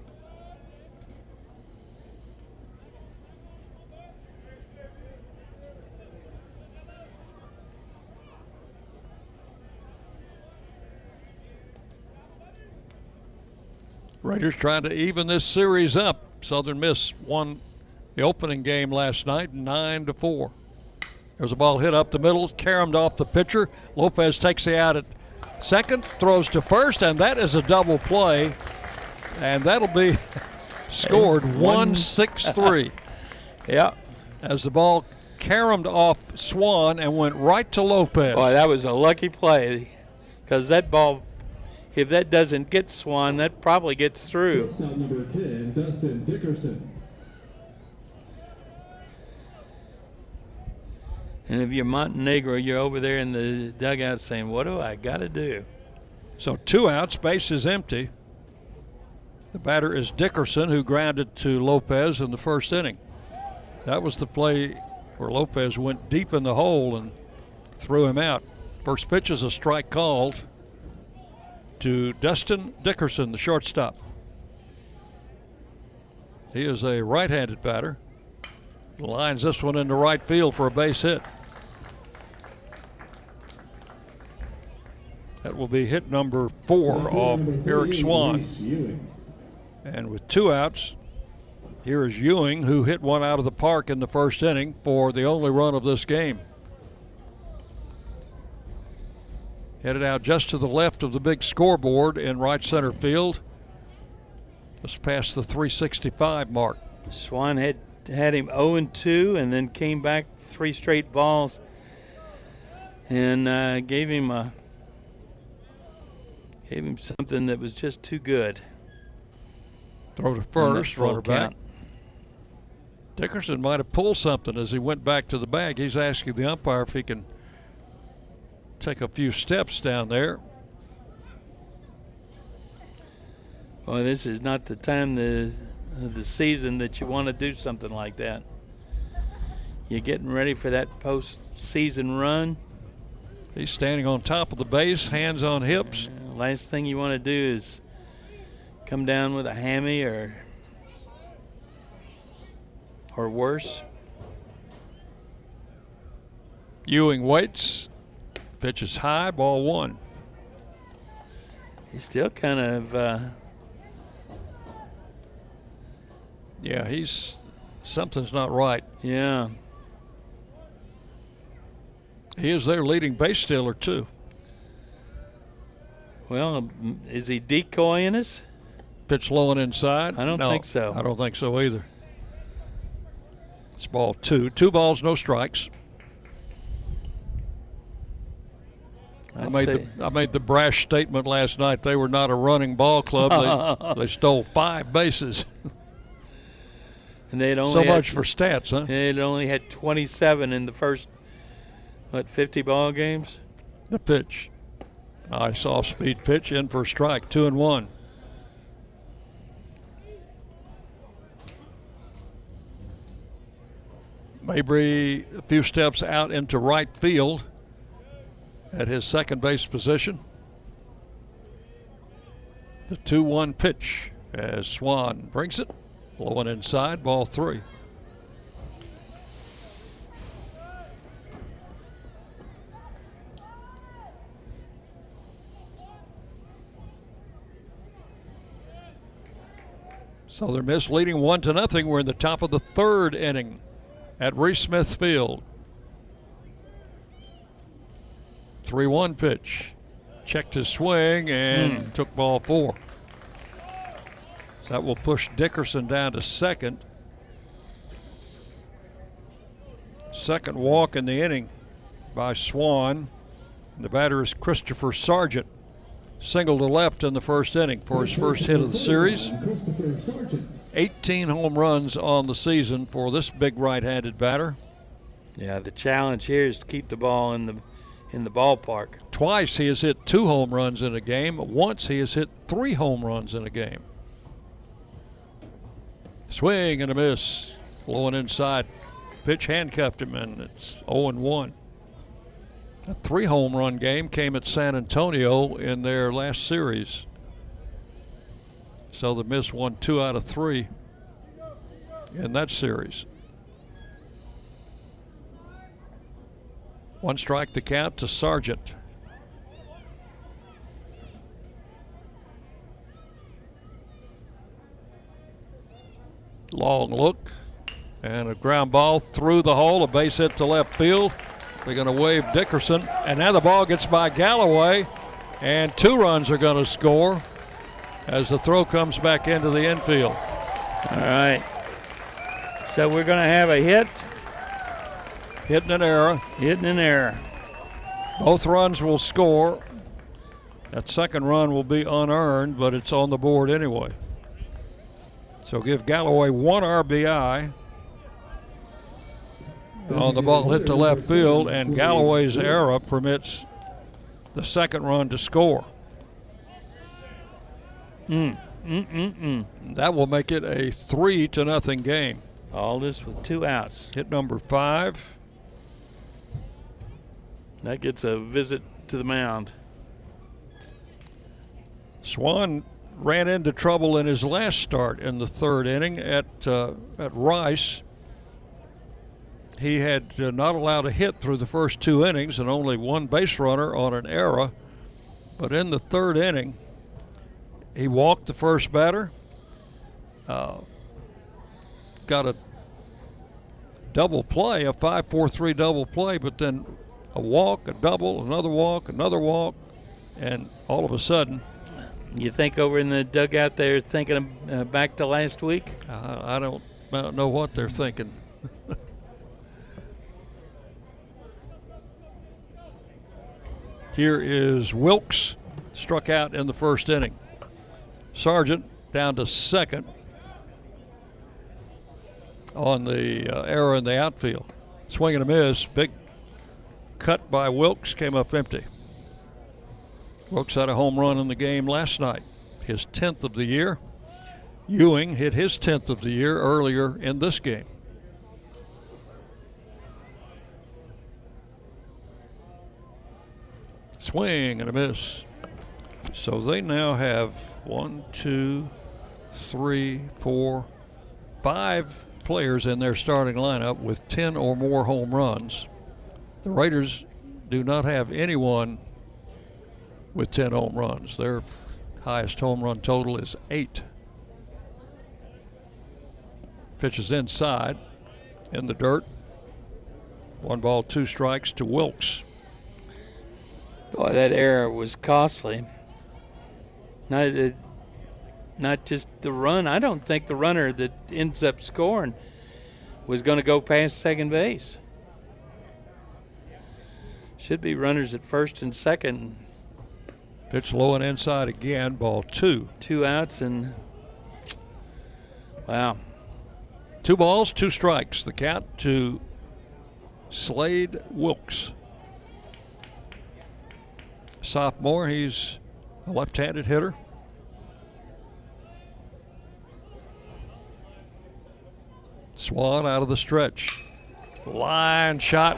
Raiders trying to even this series up. Southern Miss won the opening game last night, nine to four. There's a ball hit up the middle, caromed off the pitcher. Lopez takes the out at second, throws to first, and that is a double play. And that'll be scored one six three. Yeah. As the ball caromed off Swan and went right to Lopez. Boy, that was a lucky play, because that ball, if that doesn't get Swan, that probably gets through. Shortstop number ten, Dustin Dickerson. And if you're Montenegro, you're over there in the dugout saying, what do I got to do? So two outs, base is empty. The batter is Dickerson, who grounded to Lopez in the first inning. That was the play where Lopez went deep in the hole and threw him out. First pitch is a strike called to Dustin Dickerson, the shortstop. He is a right-handed batter. Lines this one into right field for a base hit. That will be hit number four off Eric Swan. And with two outs, here is Ewing, who hit one out of the park in the first inning for the only run of this game. Headed out just to the left of the big scoreboard in right center field. Just past the three sixty-five mark. Swan had, had him oh and two and then came back three straight balls and uh, gave him a Gave him something that was just too good. Throw to first, runner back. Dickerson might have pulled something as he went back to the bag. He's asking the umpire if he can take a few steps down there. Boy, this is not the time of the, the season that you want to do something like that. You're getting ready for that postseason run. He's standing on top of the base, hands on hips. Yeah. Last thing you want to do is come down with a hammy or or worse. Ewing waits. Pitch is high, ball one. He's still kind of... Uh, yeah, he's... Something's not right. Yeah. He is their leading base stealer, too. Well, is he decoying us? Pitch low and inside? I don't no, think so. I don't think so either. It's ball two. Two balls, no strikes. I'd I made the, I made the brash statement last night. They were not a running ball club. They, they stole five bases. And they'd only so had, much for stats, huh? They'd only had twenty-seven in the first, what, fifty ball games? The pitch. Nice off-speed pitch, in for a strike, two and one. Mabry a few steps out into right field at his second base position. The two one pitch as Swan brings it. Low and inside, ball three. Southern Miss leading one to nothing. We're in the top of the third inning at Reese Smith Field. three one pitch. Checked his swing and mm. took ball four. So that will push Dickerson down to second. Second walk in the inning by Swan. And the batter is Christopher Sargent. Single to left in the first inning for his first hit of the series. eighteen home runs on the season for this big right-handed batter. Yeah, the challenge here is to keep the ball in the in the ballpark. Twice he has hit two home runs in a game. Once he has hit three home runs in a game. Swing and a miss. Low and inside. Pitch handcuffed him, and it's oh and one. A three home run game came at San Antonio in their last series. Southern Miss won two out of three in that series. One strike to count to Sargent. Long look and a ground ball through the hole, a base hit to left field. They're going to wave Dickerson, and now the ball gets by Galloway, and two runs are going to score as the throw comes back into the infield. All right. So we're going to have a hit. Hitting an error. Hitting an error. Both runs will score. That second run will be unearned, but it's on the board anyway. So give Galloway one R B I. On the ball hit to left field, and Galloway's error permits the second run to score. Mm. Mm-mm-mm. That will make it a three to nothing game. All this with two outs. Hit number five. That gets a visit to the mound. Swan ran into trouble in his last start in the third inning at uh, at Rice. He had uh, not allowed a hit through the first two innings and only one base runner on an error. But in the third inning, he walked the first batter, uh, got a double play, a five four three double play, but then a walk, a double, another walk, another walk, and all of a sudden. You think over in the dugout they're thinking uh, back to last week? Uh, I, don't, I don't know what they're thinking. Here is Wilkes, struck out in the first inning. Sergeant down to second on the uh, error in the outfield. Swing and a miss. Big cut by Wilkes, came up empty. Wilkes had a home run in the game last night, his tenth of the year. Ewing hit his tenth of the year earlier in this game. Swing and a miss. So they now have one, two, three, four, five players in their starting lineup with ten or more home runs. The Raiders do not have anyone with ten home runs. Their highest home run total is eight. Pitches inside in the dirt. One ball, two strikes to Wilkes. Boy, that error was costly. Not, uh, not just the run. I don't think the runner that ends up scoring was going to go past second base. Should be runners at first and second. Pitch low and inside again, ball two. Two outs and, wow. Two balls, two strikes. The count to Slade Wilkes. Sophomore, he's a left-handed hitter. Swan out of the stretch. Line shot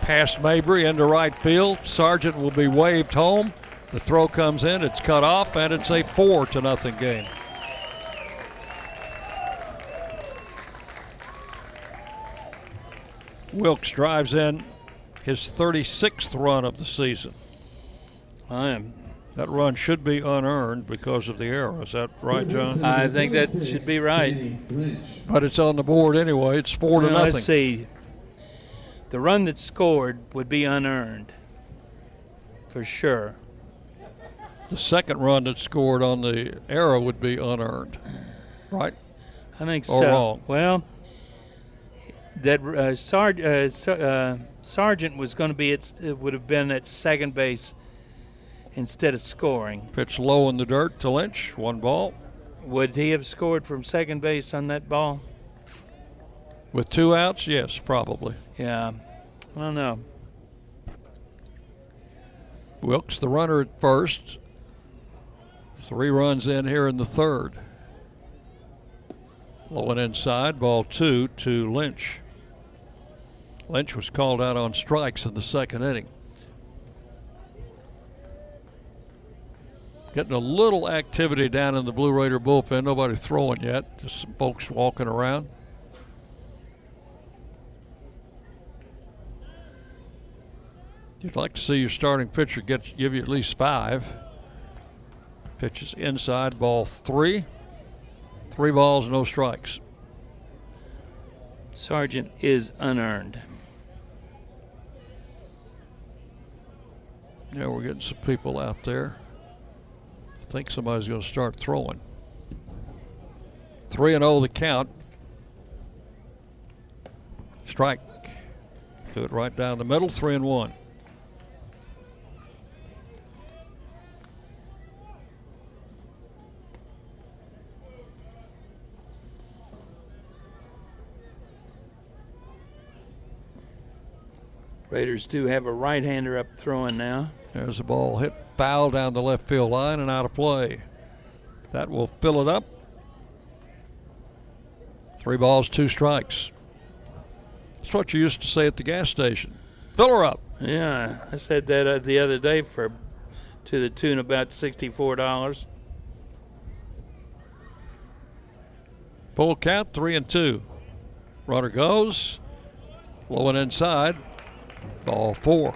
past Mabry into right field. Sargent will be waved home. The throw comes in, it's cut off, and it's a four to nothing game. Wilkes drives in his thirty-sixth run of the season. I am. That run should be unearned because of the error. Is that right, John? I think that should be right. But it's on the board anyway. It's four to nothing. Let's see. The run that scored would be unearned, for sure. The second run that scored on the error would be unearned, right? I think so. Or wrong? Well, that uh, Sarge, uh, uh, Sergeant was going to be at, would have been at second base instead of scoring. Pitch low in the dirt to Lynch, one ball. Would he have scored from second base on that ball? With two outs, yes, probably. Yeah, I don't know. Wilkes, the runner at first. Three runs in here in the third. Low and inside, ball two to Lynch. Lynch was called out on strikes in the second inning. Getting a little activity down in the Blue Raider bullpen. Nobody throwing yet, just some folks walking around. You'd like to see your starting pitcher get give you at least five. Pitches inside, ball three. Three balls, no strikes. Sergeant is unearned. Yeah, we're getting some people out there. I think somebody's going to start throwing. three and oh the count. Strike. Do it right down the middle, three and one. Raiders do have a right-hander up throwing now. There's the ball hit foul down the left field line and out of play. That will fill it up. Three balls, two strikes. That's what you used to say at the gas station. Fill her up. Yeah, I said that uh, the other day for to the tune of about sixty-four dollars. Full count, three and two. Runner goes, low and inside, ball four.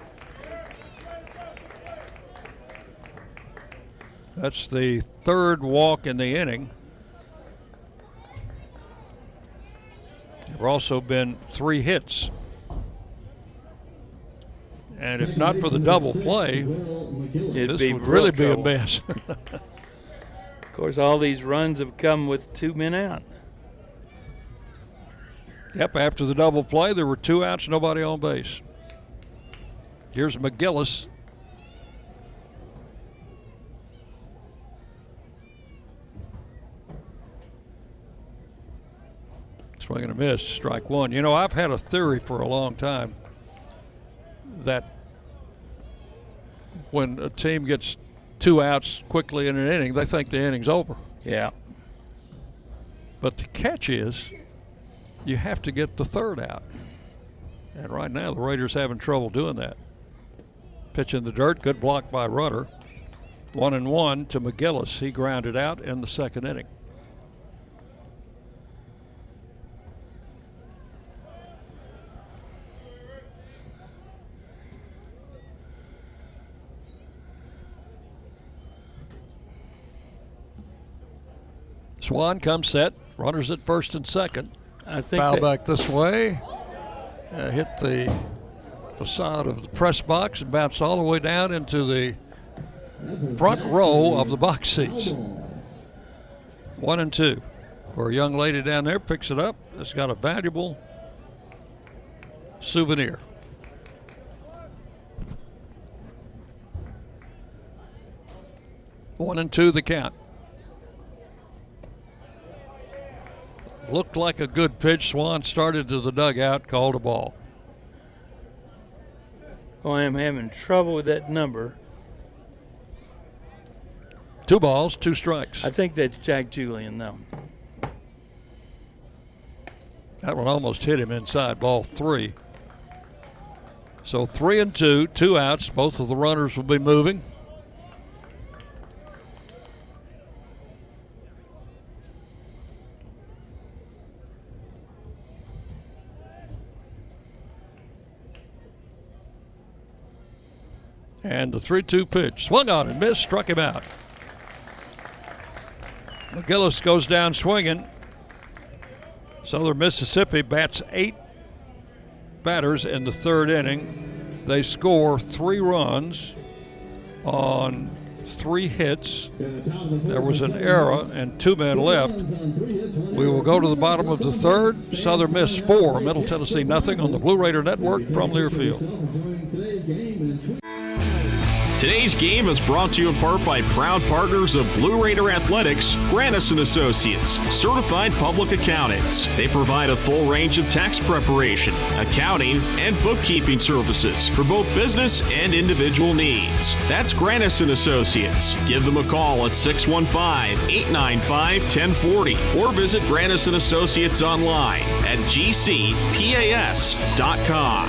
That's the third walk in the inning. There have also been three hits. And if not for the double play, it'd be really be a mess. Of course, all these runs have come with two men out. Yep, after the double play, there were two outs, nobody on base. Here's McGillis. Swing and a miss, strike one. You know, I've had a theory for a long time that when a team gets two outs quickly in an inning, they think the inning's over. Yeah. But the catch is, you have to get the third out. And right now, the Raiders having trouble doing that. Pitch in the dirt, good block by Rutter. One and one to McGillis. He grounded out in the second inning. Swan comes set, runners at first and second. I think foul back this way, uh, hit the facade of the press box and bounced all the way down into the front row of the box seats. One and two. Where a young lady down there picks it up. It's got a valuable souvenir. One and two the count. Looked like a good pitch. Swan started to the dugout, called a ball. Well, I am having trouble with that number. Two balls, two strikes. I think that's Jack Julian, though. That one almost hit him inside, ball three. So three and two, two outs. Both of the runners will be moving. And the three two pitch. Swung on and missed, struck him out. McGillis goes down swinging. Southern Mississippi bats eight batters in the third inning. They score three runs on three hits. There was an error and two men left. We will go to the bottom of the third. Southern Miss four, Middle Tennessee nothing on the Blue Raider Network from Learfield. Today's game is brought to you in part by proud partners of Blue Raider Athletics, Grandison Associates, certified public accountants. They provide a full range of tax preparation, accounting, and bookkeeping services for both business and individual needs. That's Grandison Associates. Give them a call at six one five, eight nine five, one zero four zero or visit Grandison Associates online at g c p a s dot com.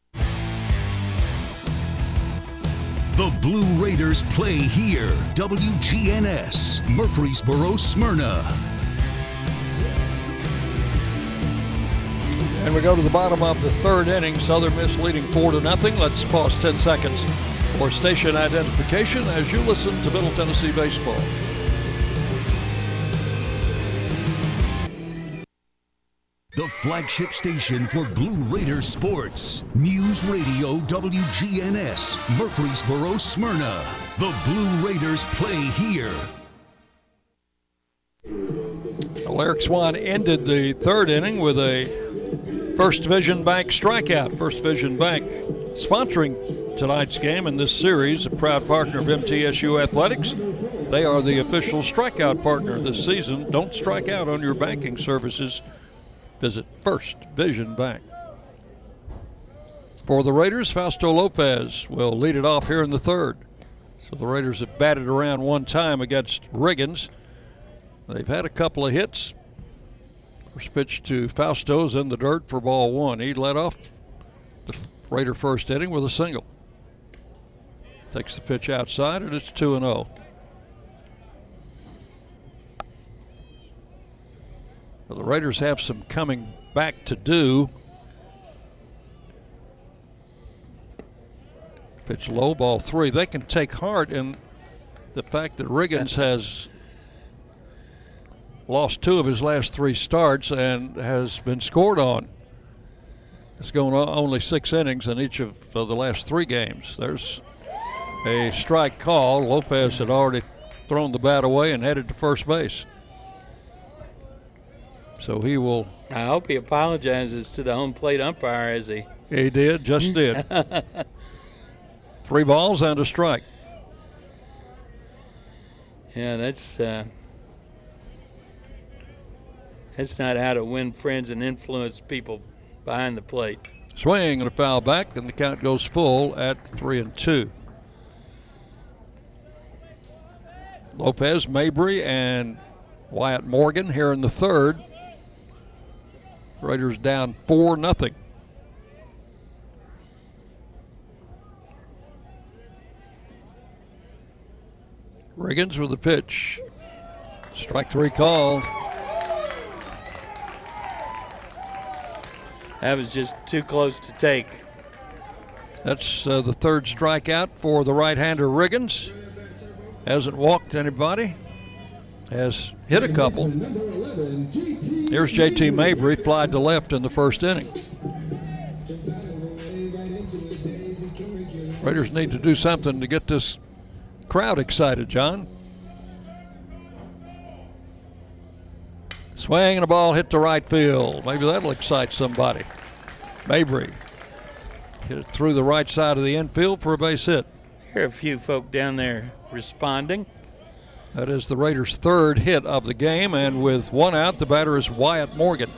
The Blue Raiders play here. W G N S, Murfreesboro, Smyrna. And we go to the bottom of the third inning. Southern Miss leading four to nothing. Let's pause ten seconds for station identification as you listen to Middle Tennessee Baseball. the flagship station for Blue Raider sports. News Radio W G N S, Murfreesboro, Smyrna. The Blue Raiders play here. Well, Eric Swan ended the third inning with a First Vision Bank strikeout. First Vision Bank sponsoring tonight's game in this series, a proud partner of M T S U Athletics. They are the official strikeout partner this season. Don't strike out on your banking services. Visit First Vision Bank. For the Raiders, Fausto Lopez will lead it off here in the third. So the Raiders have batted around one time against Riggins. They've had a couple of hits. First pitch to Fausto's in the dirt for ball one. He led off the Raider first inning with a single. Takes the pitch outside, and it's two and oh. Well, the Raiders have some coming back to do. Pitch low, ball three. They can take heart in the fact that Riggins has lost two of his last three starts and has been scored on. It's going on only six innings in each of uh, the last three games. There's a strike call. Lopez had already thrown the bat away and headed to first base. So he will. I hope he apologizes to the home plate umpire as he. He did, just did. Three balls and a strike. Yeah, that's uh, that's not how to win friends and influence people behind the plate. Swing and a foul back, and the count goes full at three and two. Lopez, Mabry, and Wyatt Morgan here in the third. Raiders down four nothing. Riggins with the pitch. Strike three call. That was just too close to take. That's uh, the third strikeout for the right-hander Riggins. Hasn't walked anybody. Has hit a couple. Here's J T Mabry, flied to left in the first inning. Raiders need to do something to get this crowd excited, John. Swing and a ball hit to right field. Maybe that'll excite somebody. Mabry hit it through the right side of the infield for a base hit. There are a few folk down there responding. That is the Raiders' third hit of the game, and with one out, the batter is Wyatt Morgan.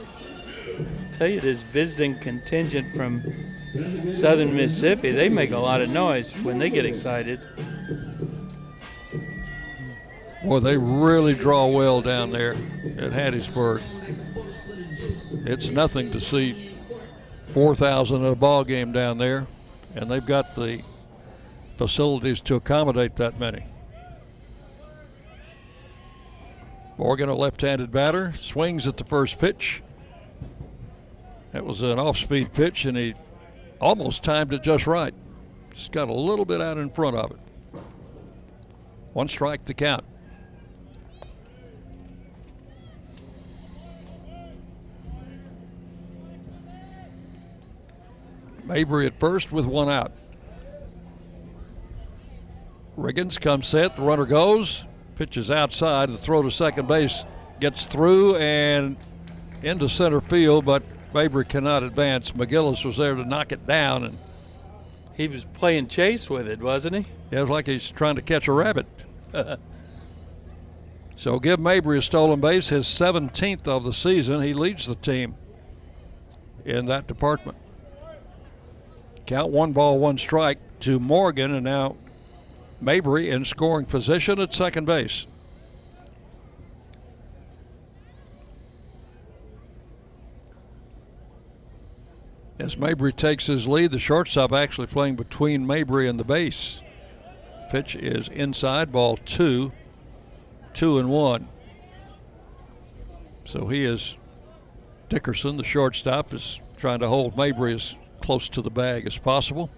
I tell you, this visiting contingent from Southern Mississippi, they make a lot of noise when they get excited. Boy, they really draw well down there at Hattiesburg. It's nothing to see four thousand at a ball game down there, and they've got the facilities to accommodate that many. Morgan, a left-handed batter, swings at the first pitch. That was an off-speed pitch, and he almost timed it just right. Just got a little bit out in front of it. One strike to count. Mabry at first with one out. Riggins comes set, the runner goes. Pitches outside, the throw to second base gets through and into center field, but Mabry cannot advance. McGillis was there to knock it down. And he was playing chase with it, wasn't he? Yeah, it was like he's trying to catch a rabbit. So give Mabry a stolen base, his seventeenth of the season. He leads the team in that department. Count one ball, one strike to Morgan, and now Mabry in scoring position at second base. As Mabry takes his lead, the shortstop actually playing between Mabry and the base. Pitch is inside, ball two, two and one. So he is, Dickerson, the shortstop, is trying to hold Mabry as close to the bag as possible.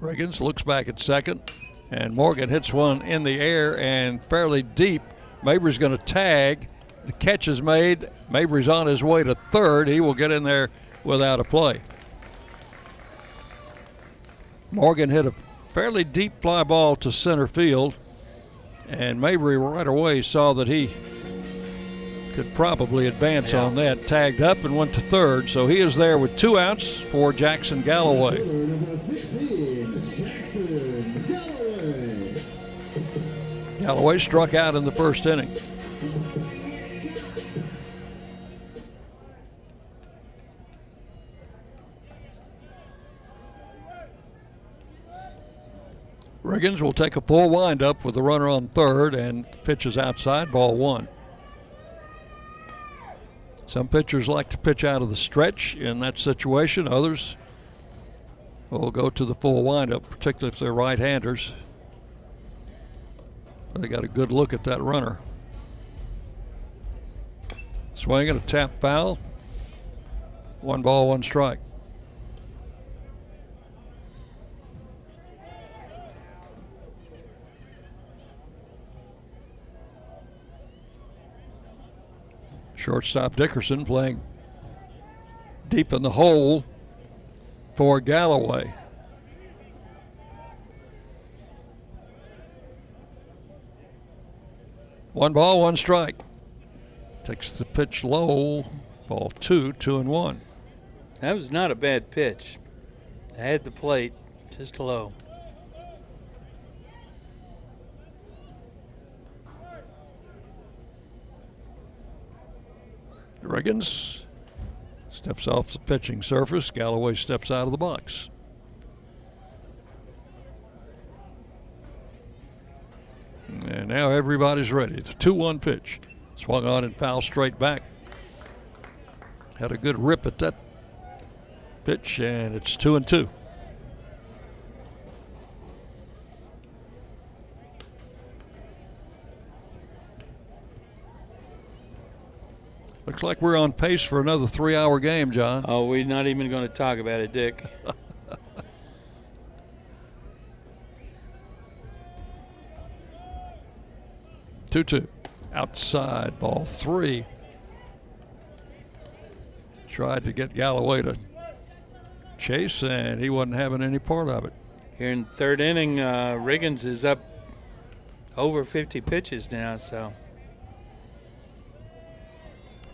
Riggins looks back at second, And Morgan hits one in the air and fairly deep. Mabry's going to tag. The catch is made. Mabry's on his way to third. He will get in there without a play. Morgan hit a fairly deep fly ball to center field. And Mabry right away saw that he could probably advance yeah. on that. Tagged up and went to third. So he is there with two outs for Jackson Galloway. Galloway struck out in the first inning. Riggins will take a full windup with the runner on third and pitches outside, ball one. Some pitchers like to pitch out of the stretch in that situation. Others will go to the full windup, particularly if they're right-handers. They got a good look at that runner. Swing and a tap foul. One ball, one strike. Shortstop Dickerson playing deep in the hole for Galloway. One ball, one strike. Takes the pitch low, ball two, two and one. That was not a bad pitch. I had the plate just low. Riggins steps off the pitching surface. Galloway steps out of the box. And now everybody's ready. It's a two one pitch. Swung on and fouled straight back. Had a good rip at that pitch, and it's two and two. Looks like we're on pace for another three-hour game, John. Oh, we're not even going to talk about it, Dick. two two. Outside, ball three. Tried to get Galloway to chase, and he wasn't having any part of it. Here in the third inning, uh, Riggins is up over fifty pitches now, so...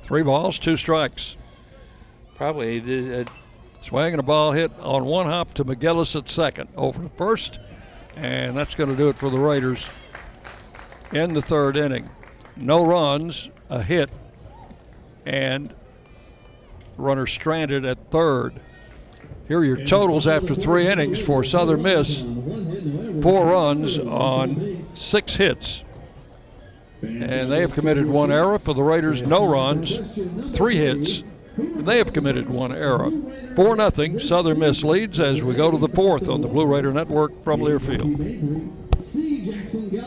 Three balls, two strikes. Probably. Uh, Swing and a ball hit on one hop to McGillis at second. Over to first, and that's going to do it for the Raiders in the third inning. No runs, a hit, and runner stranded at third. Here are your totals after three innings for Southern Miss. Four runs on six hits. And they have committed one error. For the Raiders, no runs, three hits. And they have committed one error. four nothing, Southern Miss leads as we go to the fourth on the Blue Raider Network from Learfield.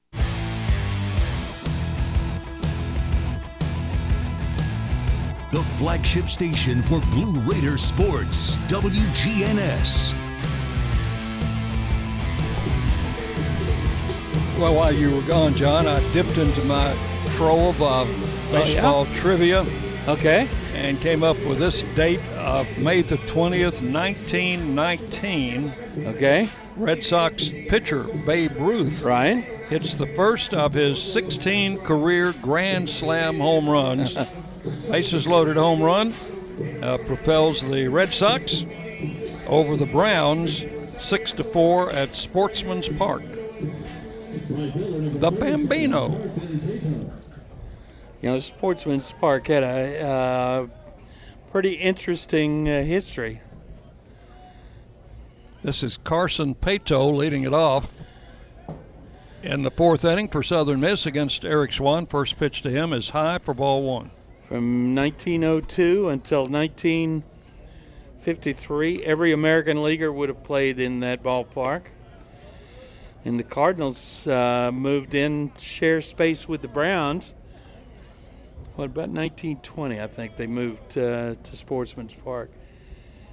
The flagship station for Blue Raider sports, W G N S. Well, while you were gone, John, I dipped into my trove of baseball oh, yeah? trivia. Okay. and came up with this date of May the twentieth, nineteen nineteen. Okay. Red Sox pitcher Babe Ruth. Right. Hits the first of his sixteen career Grand Slam home runs. Bases loaded home run. Uh, propels the Red Sox over the Browns six to four at Sportsman's Park. The Bambino. You know, Sportsman's Park had a uh, pretty interesting uh, history. This is Carson Pato leading it off in the fourth inning for Southern Miss against Eric Swan. First pitch to him is high for ball one. From nineteen oh two until nineteen fifty-three, every American leaguer would have played in that ballpark. And the Cardinals uh, moved in, share space with the Browns. What, about nineteen twenty, I think, they moved uh, to Sportsman's Park.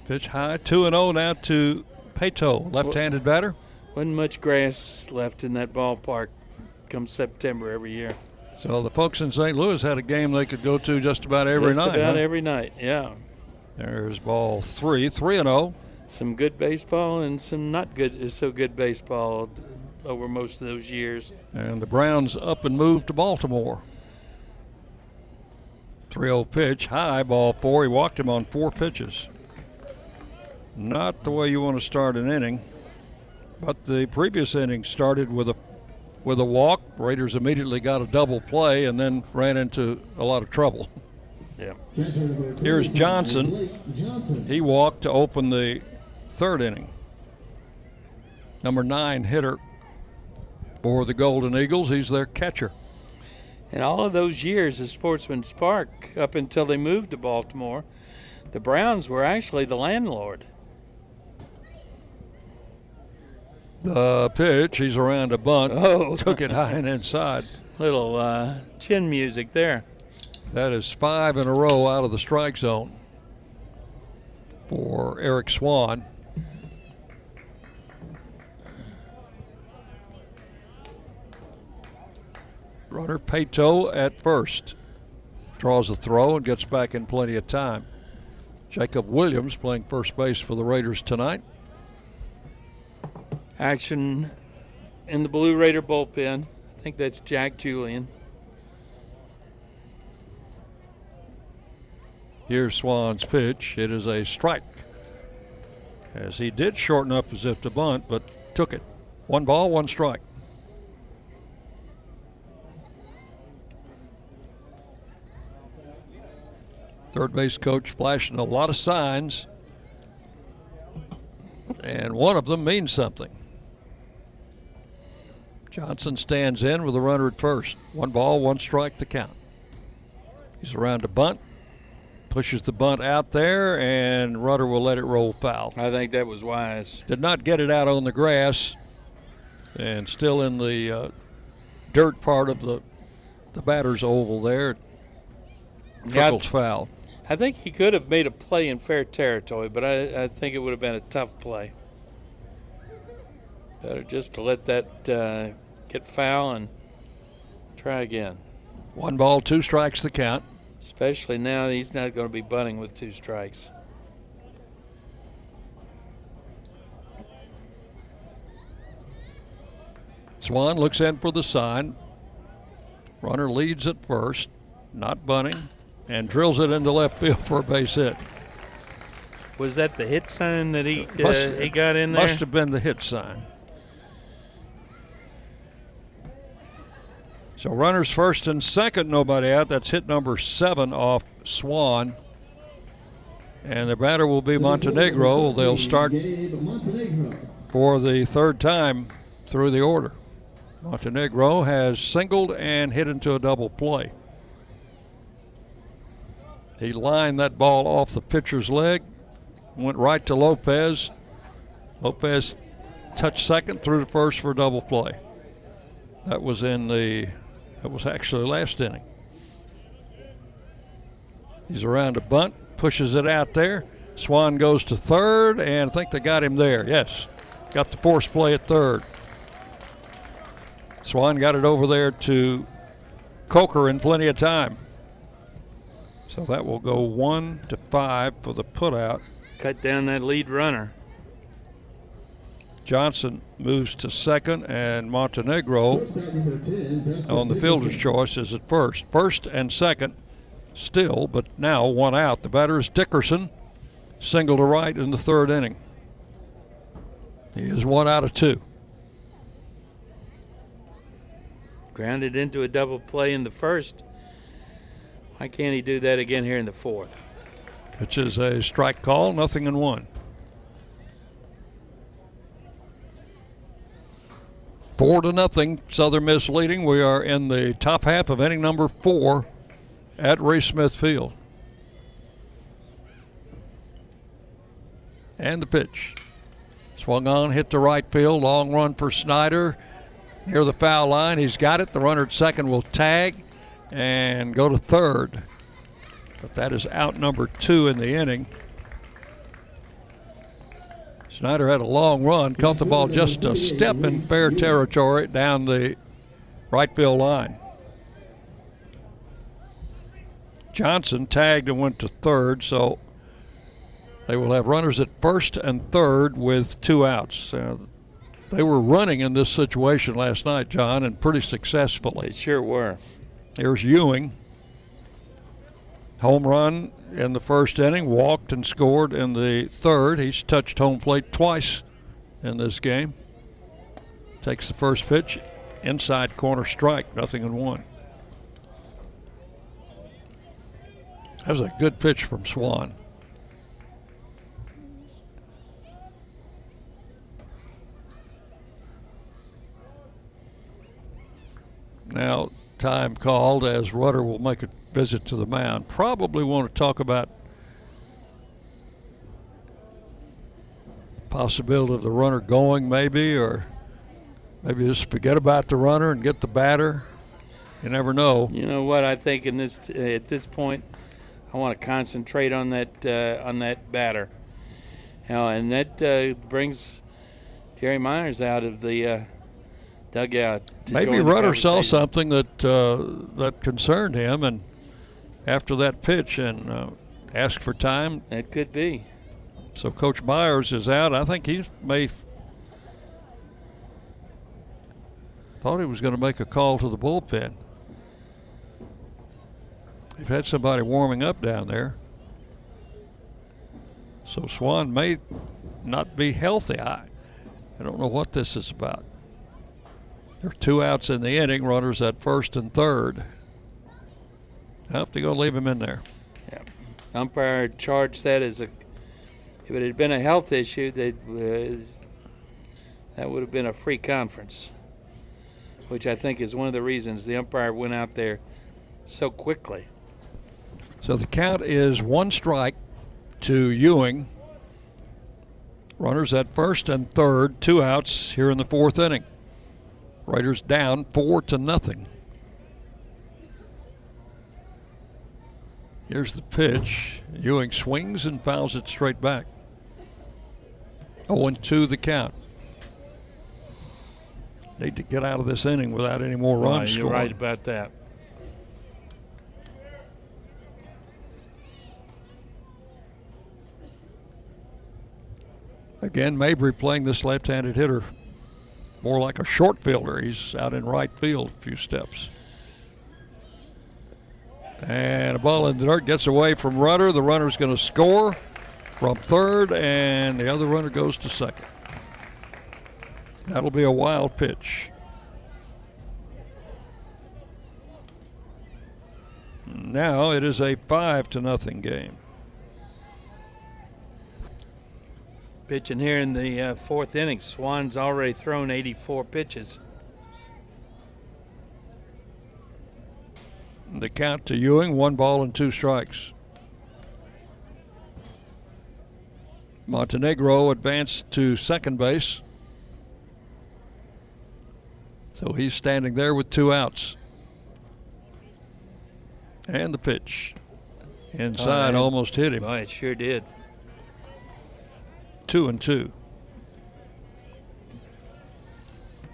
Pitch high, two and oh now to Pato, left-handed batter. Wasn't much grass left in that ballpark come September every year. So the folks in Saint Louis had a game they could go to just about every just night. Just about huh? every night, yeah. There's ball three, three and oh. Some good baseball and some not good, so good baseball over most of those years. And the Browns up and moved to Baltimore. three oh pitch, high, ball four. He walked him on four pitches. Not the way you want to start an inning, but the previous inning started with a with a walk. Raiders immediately got a double play and then ran into a lot of trouble. Yeah. Here's Johnson. He walked to open the third inning. Number nine hitter for the Golden Eagles. He's their catcher. And all of those years at Sportsman's Park, up until they moved to Baltimore, the Browns were actually the landlord. The pitch, he's around a bunt. Oh, took it high and inside. Little uh, chin music there. That is five in a row out of the strike zone for Eric Swan. Runner Pato at first. Draws a throw and gets back in plenty of time. Jacob Williams playing first base for the Raiders tonight. Action in the Blue Raider bullpen. I think that's Jack Julian. Here's Swan's pitch. It is a strike. As he did shorten up as if to bunt, but took it. One ball, one strike. Third base coach flashing a lot of signs, and one of them means something. Johnson stands in with a runner at first. One ball, one strike, the count. He's around a bunt, pushes the bunt out there, and Rudder will let it roll foul. I think that was wise. Did not get it out on the grass, and still in the uh, dirt part of the, the batter's oval there. Triple foul. I think he could have made a play in fair territory, but I, I think it would have been a tough play. Better just to let that uh, get foul and try again. One ball, two strikes the count. Especially now he's not going to be bunting with two strikes. Swan looks in for the sign. Runner leads at first, not bunting, and drills it into left field for a base hit. Was that the hit sign that he must, uh, he got in there? Must have been the hit sign. So runners first and second, nobody out. That's hit number seven off Swan. And the batter will be Montenegro. They'll start for the third time through the order. Montenegro has singled and hit into a double play. He lined that ball off the pitcher's leg, went right to Lopez. Lopez touched second, threw to first for a double play. That was in the, that was actually last inning. He's around a bunt, pushes it out there. Swan goes to third, and I think they got him there. Yes, got the force play at third. Swan got it over there to Coker in plenty of time. So that will go one to five for the putout. Cut down that lead runner. Johnson moves to second, and Montenegro on the fielder's choice is at first. First and second still, but now one out. The batter is Dickerson, single to right in the third inning. He is one out of two. Grounded into a double play in the first. Why can't he do that again here in the fourth? Which is a strike call, nothing in one. Four to nothing, Southern Miss leading. We are in the top half of inning number four at Reese Smith Field. And the pitch. Swung on, hit to right field, long run for Snyder. Near the foul line, he's got it. The runner at second will tag and go to third. But that is out number two in the inning. Snyder had a long run, caught the ball just a step in fair territory down the right field line. Johnson tagged and went to third, so they will have runners at first and third with two outs. Uh, they were running in this situation last night, John, and pretty successfully. They sure were. Here's Ewing. Home run in the first inning, walked and scored in the third. He's touched home plate twice in this game. Takes the first pitch, inside corner strike, nothing in one. That was a good pitch from Swan. Now time called as Rutter will make a visit to the mound. Probably want to talk about the possibility of the runner going maybe, or maybe just forget about the runner and get the batter. You never know. You know what I think in this t- at this point, I want to concentrate on that uh, on that batter. Now, and that uh, brings Terry Myers out of the uh, dugout. Maybe Rutter saw something that uh, that concerned him, and after that pitch and uh, asked for time. That could be. So Coach Myers is out. I think he may f- thought he was going to make a call to the bullpen. They've had somebody warming up down there. So Swan may not be healthy. I, I don't know what this is about. There are two outs in the inning, runners at first and third. Nope, they're going to leave him in there. Yeah. Umpire charged that as a, if it had been a health issue, that uh, that would have been a free conference, which I think is one of the reasons the umpire went out there so quickly. So the count is one strike to Ewing. Runners at first and third, two outs here in the fourth inning. Raiders down four to nothing. Here's the pitch. Ewing swings and fouls it straight back. oh and two the count. Need to get out of this inning without any more runs right, scored. You're right about that. Again, Mabry playing this left-handed hitter more like a short fielder. He's out in right field a few steps. And a ball in the dirt, gets away from Rutter. The runner's going to score from third, and the other runner goes to second. That'll be a wild pitch. Now it is a five to nothing game. Pitching here in the uh, fourth inning. Swan's already thrown eighty-four pitches. The count to Ewing, one ball and two strikes. Montenegro advanced to second base. So he's standing there with two outs. And the pitch. Inside, oh, almost hit him. Oh, it sure did. Two and two.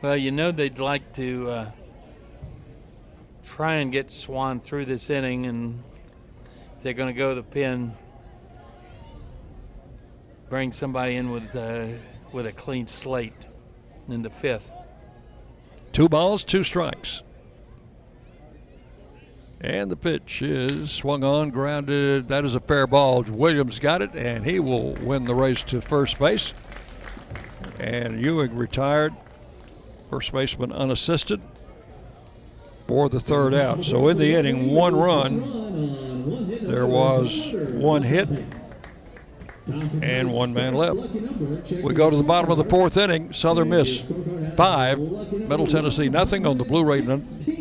Well, you know they'd like to... Uh, try and get Swan through this inning, and if they're going to go to the pen, bring somebody in with uh, with a clean slate in the fifth. Two balls, two strikes. And the pitch is swung on, grounded. That is a fair ball. Williams got it, and he will win the race to first base. And Ewing retired. First baseman unassisted for the third out. So in the inning, one run. There was one hit and one man left. We go to the bottom of the fourth inning. Southern Miss five, Middle Tennessee nothing on the Blue Raider,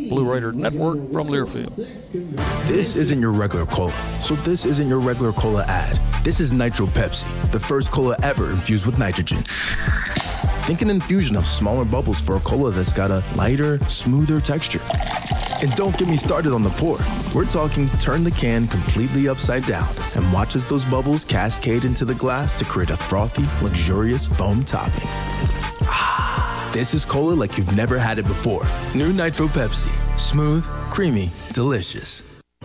Blue Raider Network from Learfield. This isn't your regular cola, so this isn't your regular cola ad. This is Nitro Pepsi, the first cola ever infused with nitrogen. Think an infusion of smaller bubbles for a cola that's got a lighter, smoother texture. And don't get me started on the pour. We're talking turn the can completely upside down and watch as those bubbles cascade into the glass to create a frothy, luxurious foam topping. Ah, this is cola like you've never had it before. New Nitro Pepsi. Smooth, creamy, delicious.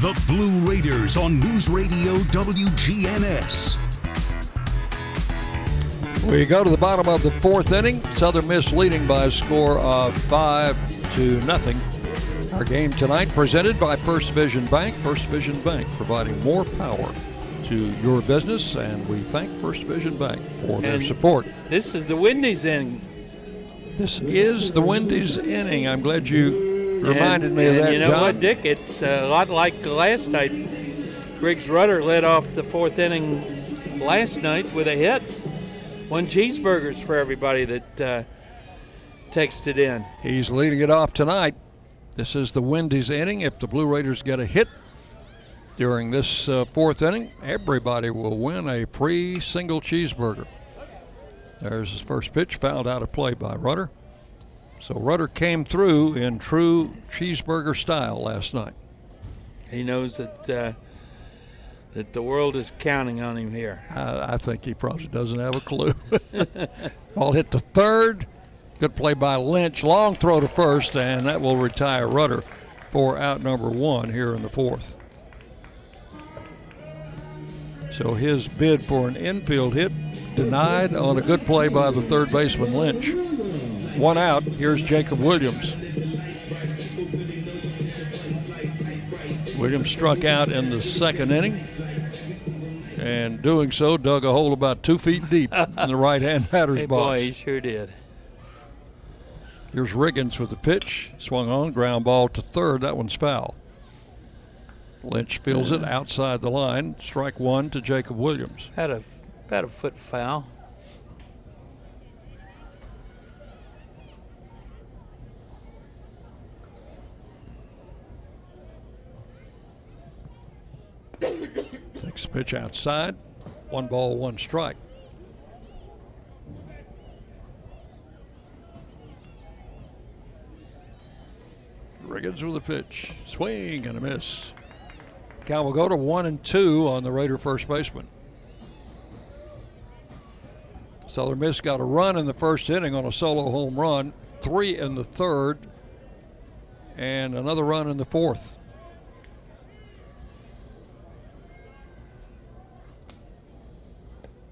The Blue Raiders on News Radio W G N S. We go to the bottom of the fourth inning. Southern Miss leading by a score of five to nothing. Our game tonight presented by First Vision Bank. First Vision Bank providing more power to your business, and we thank First Vision Bank for and their support. This is the Wendy's inning. This is the Wendy's inning. I'm glad you reminded and, me of and that, you know John. What, Dick? It's a lot like last night. Griggs Rudder led off the fourth inning last night with a hit. One cheeseburgers for everybody that uh, texted in. He's leading it off tonight. This is the Wendy's inning. If the Blue Raiders get a hit during this uh, fourth inning, everybody will win a free single cheeseburger. There's his first pitch, fouled out of play by Rudder. So Rudder came through in true cheeseburger style last night. He knows that uh, that the world is counting on him here. I, I think he probably doesn't have a clue. Ball hit to third. Good play by Lynch. Long throw to first, and that will retire Rudder for out number one here in the fourth. So his bid for an infield hit denied on a good play by the third baseman, Lynch. One out. Here's Jacob Williams. Williams struck out in the second inning, and doing so dug a hole about two feet deep in the right-hand batter's hey box. Boy, he sure did. Here's Riggins with the pitch. Swung on, ground ball to third. That one's foul. Lynch feels it outside the line. Strike one to Jacob Williams. Had a had a foot foul. Takes the pitch outside. One ball, one strike. Riggins with a pitch. Swing and a miss. Cal will go to one and two on the Raider first baseman. Southern Miss got a run in the first inning on a solo home run. Three in the third. And another run in the fourth.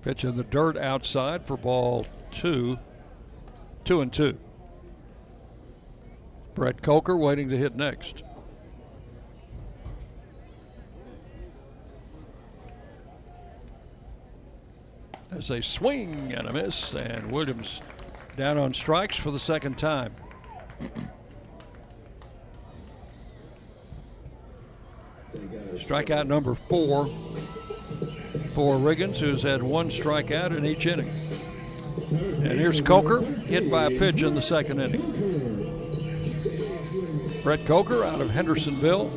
Pitch in the dirt outside for ball two, two and two. Brett Coker waiting to hit next. As a swing and a miss, and Williams down on strikes for the second time. Strikeout number four for Riggins, who's had one strikeout in each inning. And here's Coker, hit by a pitch in the second inning. Brett Coker out of Hendersonville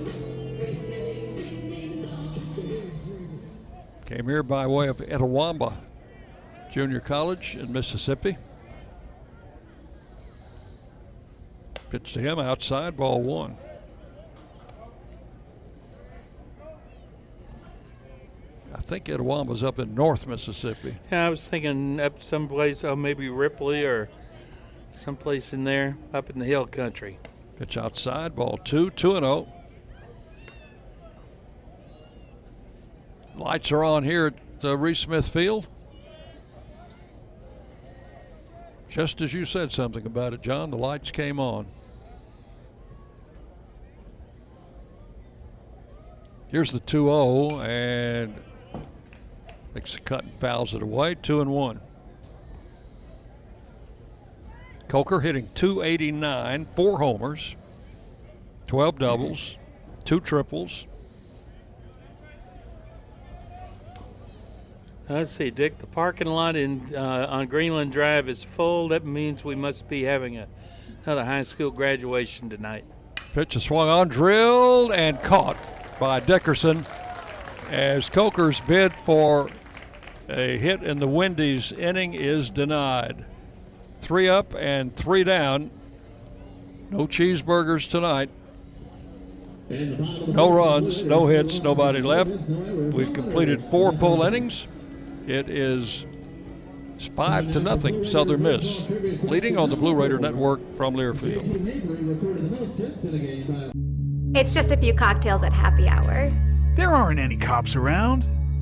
Came here by way of Etowamba Junior College in Mississippi. Pitch to him outside, ball one. I think Etowamba's up in North Mississippi. Yeah, I was thinking up someplace, oh, maybe Ripley or someplace in there, up in the hill country. Pitch outside, ball two, two and oh. Lights are on here at uh, Reese Smith Field. Just as you said something about it, John, the lights came on. Here's the two oh, and takes a cut and fouls it away, two and one. Coker hitting two eighty-nine, four homers, twelve doubles, two triples. Let's see, Dick, the parking lot in uh, on Greenland Drive is full. That means we must be having a, another high school graduation tonight. Pitch is swung on, drilled, and caught by Dickerson as Coker's bid for a hit in the Wendy's inning is denied. Three up and three down. No cheeseburgers tonight. No runs, no hits, nobody left. We've completed four full innings. It is five to nothing, Southern Miss, leading on the Blue Raider Network from Learfield. It's just a few cocktails at happy hour. There aren't any cops around.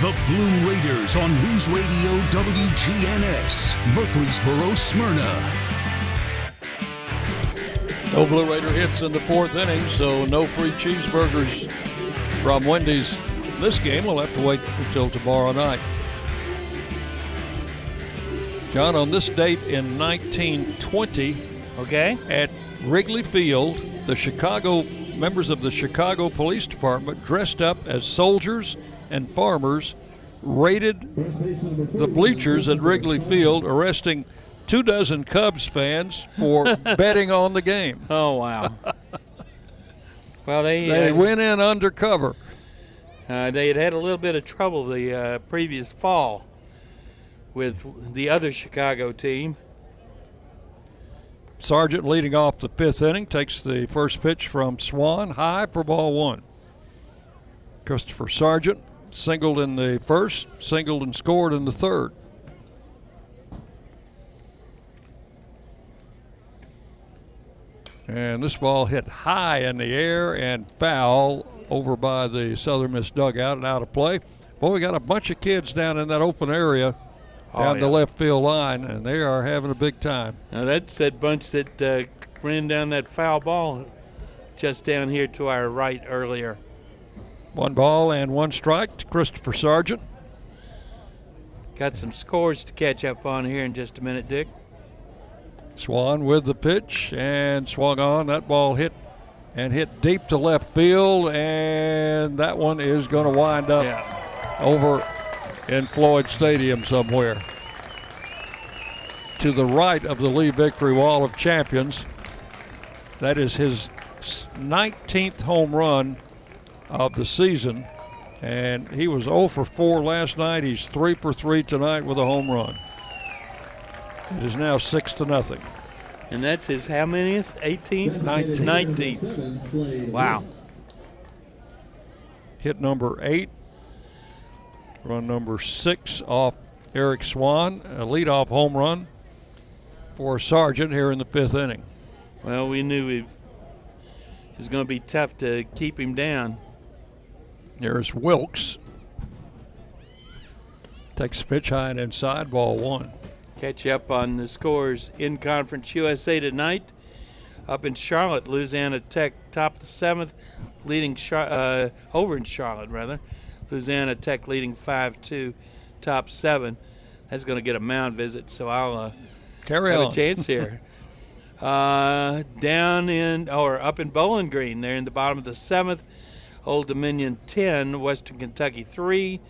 The Blue Raiders on News Radio W G N S, Murfreesboro, Smyrna. No Blue Raider hits in the fourth inning, so no free cheeseburgers from Wendy's. This game we'll have to wait until tomorrow night. John, on this date in nineteen twenty, okay, at Wrigley Field, the Chicago members of the Chicago Police Department dressed up as soldiers and farmers raided the bleachers at Wrigley Field, arresting two dozen Cubs fans for betting on the game. Oh, wow. Well, they they uh, went in undercover. Uh, they had had a little bit of trouble the uh, previous fall with the other Chicago team. Sergeant leading off the fifth inning, takes the first pitch from Swan, high for ball one. Christopher Sargent singled in the first, singled and scored in the third. And this ball hit high in the air and foul over by the Southern Miss dugout and out of play. Boy, we got a bunch of kids down in that open area oh, down yeah. the left field line, and they are having a big time. Now that's that bunch that uh, ran down that foul ball just down here to our right earlier. One ball and one strike to Christopher Sargent. Got some scores to catch up on here in just a minute, Dick. Swan with the pitch and swung on. That ball hit and hit deep to left field, and that one is going to wind up yeah. over in Floyd Stadium somewhere. To the right of the Lee Victory Wall of Champions. That is his nineteenth home run of the season, and he was oh for four last night. He's three for three tonight with a home run. It is now six to nothing. And that's his how manyth? eighteenth? nineteenth. nineteenth. Wow. Hit number eight Run number six off Eric Swan, a leadoff home run for Sargent here in the fifth inning. Well, we knew it was going to be tough to keep him down. There's Wilkes. Takes a pitch high and inside, ball one. Catch up on the scores in Conference U S A tonight. Up in Charlotte, Louisiana Tech topped the seventh, leading Char- uh, over in Charlotte rather. Louisiana Tech leading five two, top seven. That's going to get a mound visit, so I'll uh, Carry have on. a chance here. uh, down in or up in Bowling Green, they're in the bottom of the seventh. Old Dominion ten, Western Kentucky three.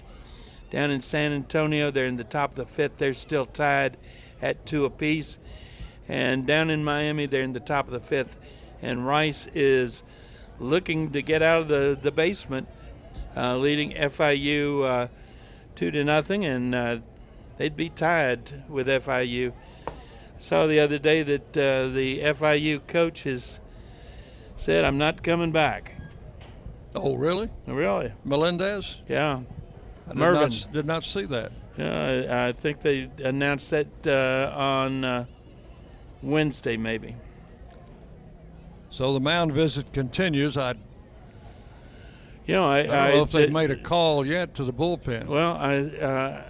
Down in San Antonio, they're in the top of the fifth. They're still tied at two apiece. And down in Miami, they're in the top of the fifth. And Rice is looking to get out of the, the basement, uh, leading F I U uh, two to nothing. And uh, they'd be tied with F I U. I saw the other day that uh, the F I U coach has said, "I'm not coming back." Oh, really? Really. Melendez? Yeah. I did Mervin not, did not see that. Yeah, I, I think they announced that uh, on uh, Wednesday, maybe. So the mound visit continues. I, you know, I, I don't I, know if they've made a call yet to the bullpen. Well, I, uh,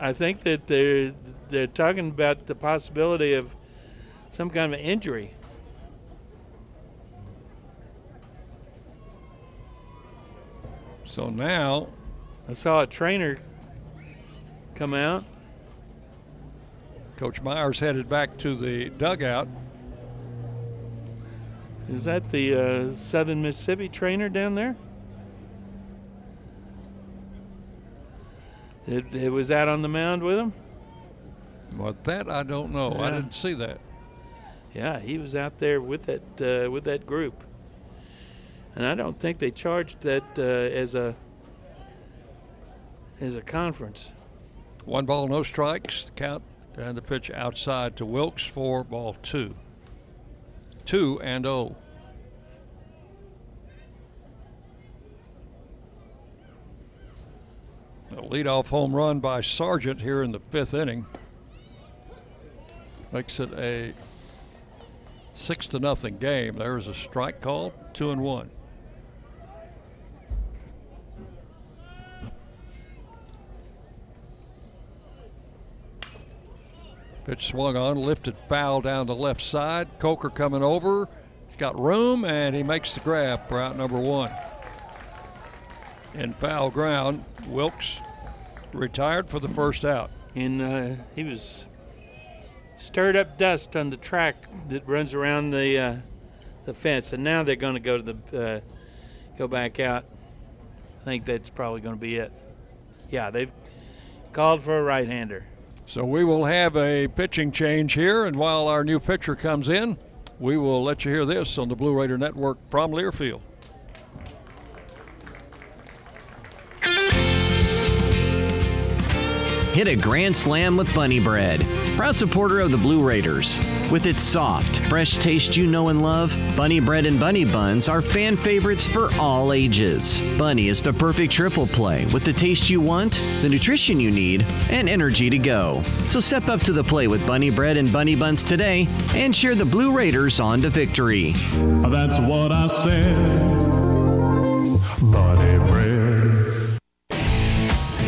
I think that they're they're talking about the possibility of some kind of injury. So now, I saw a trainer come out. Coach Myers headed back to the dugout. Is that the uh, Southern Mississippi trainer down there? It, it was out on the mound with him? Well, that I don't know. Yeah. I didn't see that. Yeah, he was out there with that uh, with that group. And I don't think they charged that uh, as a as a conference. One ball, no strikes. The count and the pitch outside to Wilkes for ball two. Two and oh. A leadoff home run by Sargent here in the fifth inning. Makes it a six to nothing game. There is a strike call. Two and one. Pitch swung on, lifted foul down the left side. Coker coming over. He's got room, and he makes the grab for out number one. In foul ground, Wilkes retired for the first out. And uh, he was stirred up dust on the track that runs around the uh, the fence, and now they're going to go to the uh, go back out. I think that's probably going to be it. Yeah, they've called for a right-hander. So we will have a pitching change here, and while our new pitcher comes in, we will let you hear this on the Blue Raider Network from Learfield. Hit a grand slam with Bunny Bread, proud supporter of the Blue Raiders. With its soft, fresh taste you know and love, Bunny Bread and Bunny Buns are fan favorites for all ages. Bunny is the perfect triple play with the taste you want, the nutrition you need, and energy to go. So step up to the plate with Bunny Bread and Bunny Buns today and cheer the Blue Raiders on to victory. That's what I said, Bunny Bread.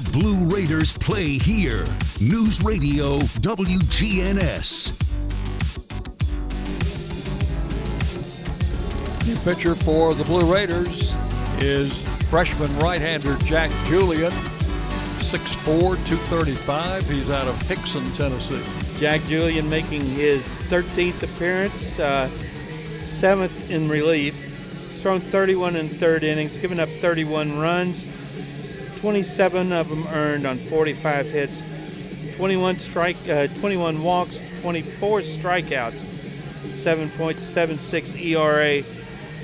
The Blue Raiders play here. News Radio W G N S. New pitcher for the Blue Raiders is freshman right-hander Jack Julian, six four, two thirty-five. He's out of Hickson, Tennessee. Jack Julian making his thirteenth appearance, uh, seventh in relief. He's thrown thirty-one in third innings, given up thirty-one runs, twenty-seven of them earned on forty-five hits, twenty-one strike, uh, twenty-one walks, twenty-four strikeouts, seven point seven six E R A,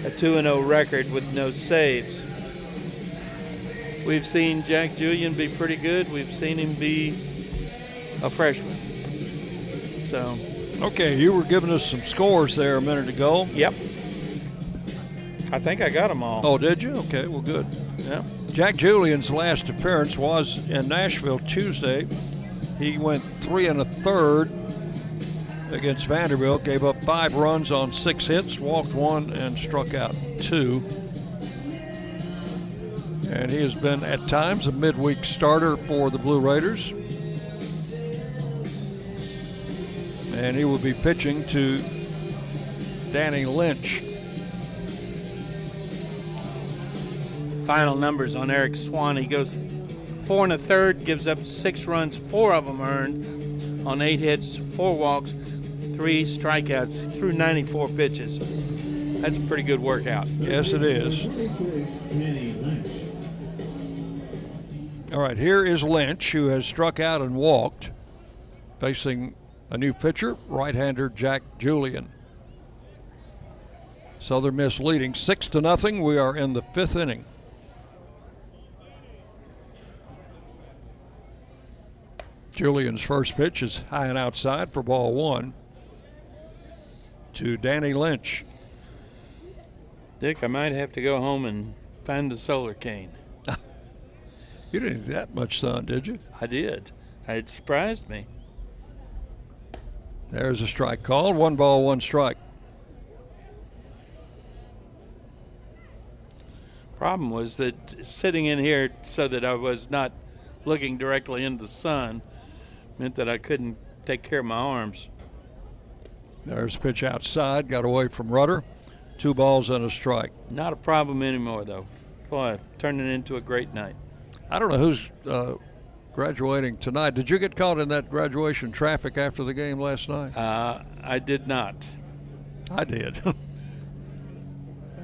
a two and oh record with no saves. We've seen Jack Julian be pretty good. We've seen him be a freshman. So, okay, you were giving us some scores there a minute ago. Yep. I think I got them all. Oh, did you? Okay, well, good. Yeah. Jack Julian's last appearance was in Nashville Tuesday. He went three and a third against Vanderbilt, gave up five runs on six hits, walked one, and struck out two. And he has been, at times, a midweek starter for the Blue Raiders. And he will be pitching to Danny Lynch. Final numbers on Eric Swan. He goes four and a third, gives up six runs, four of them earned on eight hits, four walks, three strikeouts through ninety-four pitches. That's a pretty good workout. Yes, it is. All right, here is Lynch, who has struck out and walked, facing a new pitcher, right-hander Jack Julian. Southern Miss leading six to nothing. We are in the fifth inning. Julian's first pitch is high and outside for ball one to Danny Lynch. Dick, I might have to go home and find the solar cane. You didn't get that much sun, did you? I did. It surprised me. There's a strike called. One ball, one strike. Problem was that sitting in here so that I was not looking directly into the sun meant that I couldn't take care of my arms. There's a pitch outside, got away from Rudder. Two balls and a strike. Not a problem anymore, though. Boy, turning into a great night. I don't know who's uh, graduating tonight. Did you get caught in that graduation traffic after the game last night? Uh, I did not. I did.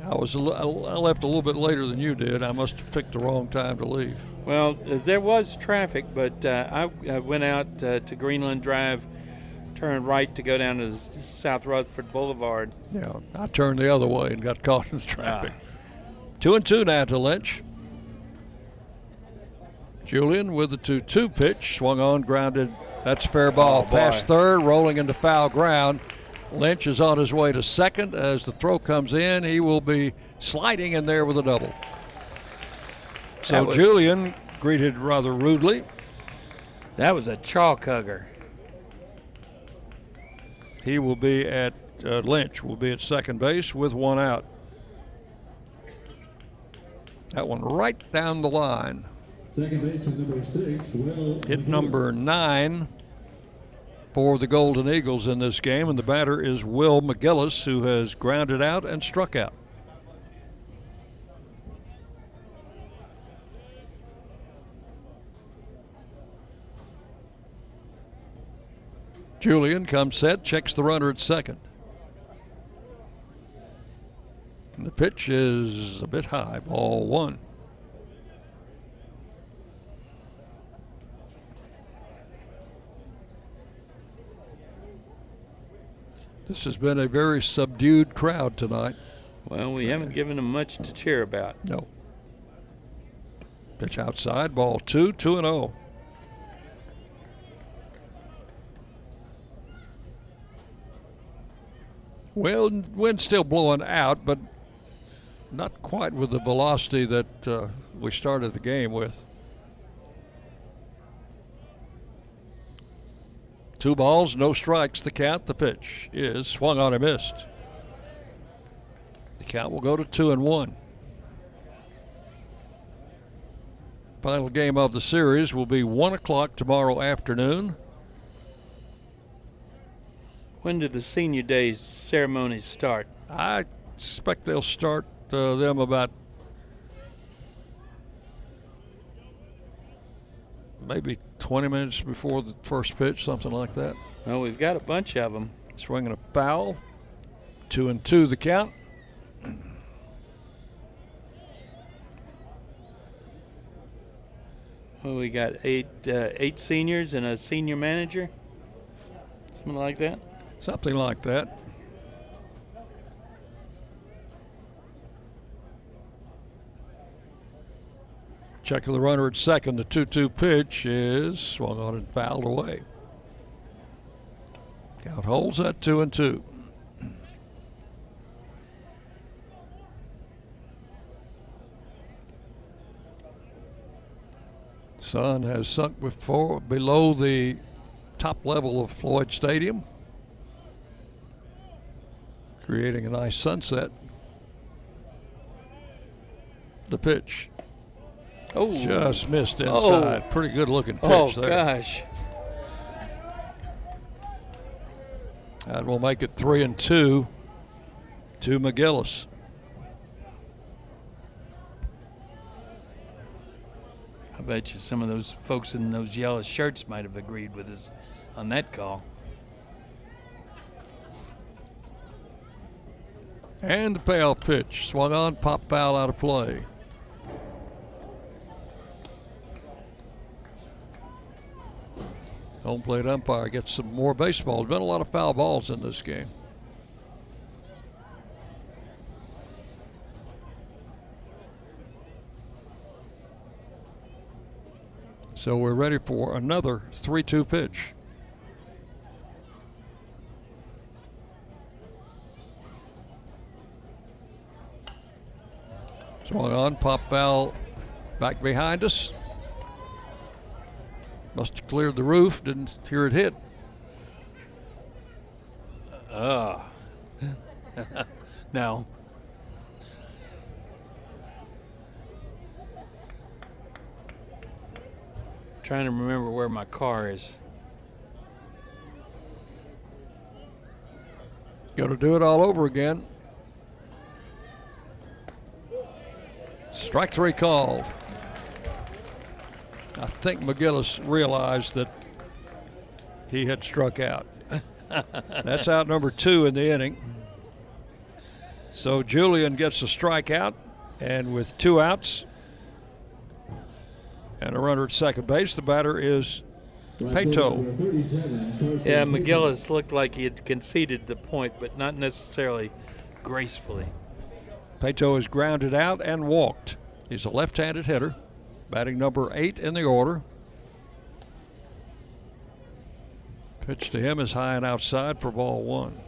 I was. A l- I left a little bit later than you did. I must have picked the wrong time to leave. Well, there was traffic, but uh, I, I went out uh, to Greenland Drive, turned right to go down to South Rutherford Boulevard. Yeah, I turned the other way and got caught in the traffic. Ah. Two and two now to Lynch. Julian with the two-two pitch, swung on, grounded. That's fair ball. Oh, past third, rolling into foul ground. Lynch is on his way to second. As the throw comes in, he will be sliding in there with a double. So was, Julian greeted rather rudely. That was a chalk hugger. He will be at, uh, Lynch will be at second base with one out. That one right down the line. Second base for number six, Will. Hit number nine for the Golden Eagles in this game, and the batter is Will McGillis, who has grounded out and struck out. Julian comes set, checks the runner at second. And the pitch is a bit high, ball one. This has been a very subdued crowd tonight. Well, we haven't given them much to cheer about. No. Pitch outside, ball two, two and oh. Well, wind's still blowing out, but not quite with the velocity that uh, we started the game with. Two balls, no strikes, the count. The pitch is swung on and missed. The count will go to two and one. Final game of the series will be one o'clock tomorrow afternoon. When do the senior day ceremonies start? I expect they'll start uh, them about maybe twenty minutes before the first pitch, something like that. Well, we've got a bunch of them. Swinging a foul. Two and two the count. Well, we got eight uh, eight seniors and a senior manager. Something like that. Something like that. Checking the runner at second. The two-two pitch is swung on and fouled away. Count holds at two and two. Sun has sunk before below the top level of Floyd Stadium, creating a nice sunset. The pitch. Oh. Just missed inside. Oh. Pretty good looking pitch oh, there. Oh, gosh. That will make it three and two to McGillis. I bet you some of those folks in those yellow shirts might have agreed with us on that call. And the payoff pitch. Swung on, pop foul out of play. Home plate umpire gets some more baseball. There's been a lot of foul balls in this game. So we're ready for another three-two pitch. Swung on, pop foul back behind us. Must have cleared the roof, didn't hear it hit. Uh, no. Trying to remember where my car is. Gotta do it all over again. Strike three called. I think McGillis realized that he had struck out. That's out number two in the inning. So Julian gets a strikeout, and with two outs and a runner at second base, the batter is Pato. Yeah, McGillis looked like he had conceded the point, but not necessarily gracefully. Pato is grounded out and walked. He's a left-handed hitter. Batting number eight in the order. Pitch to him is high and outside for ball one.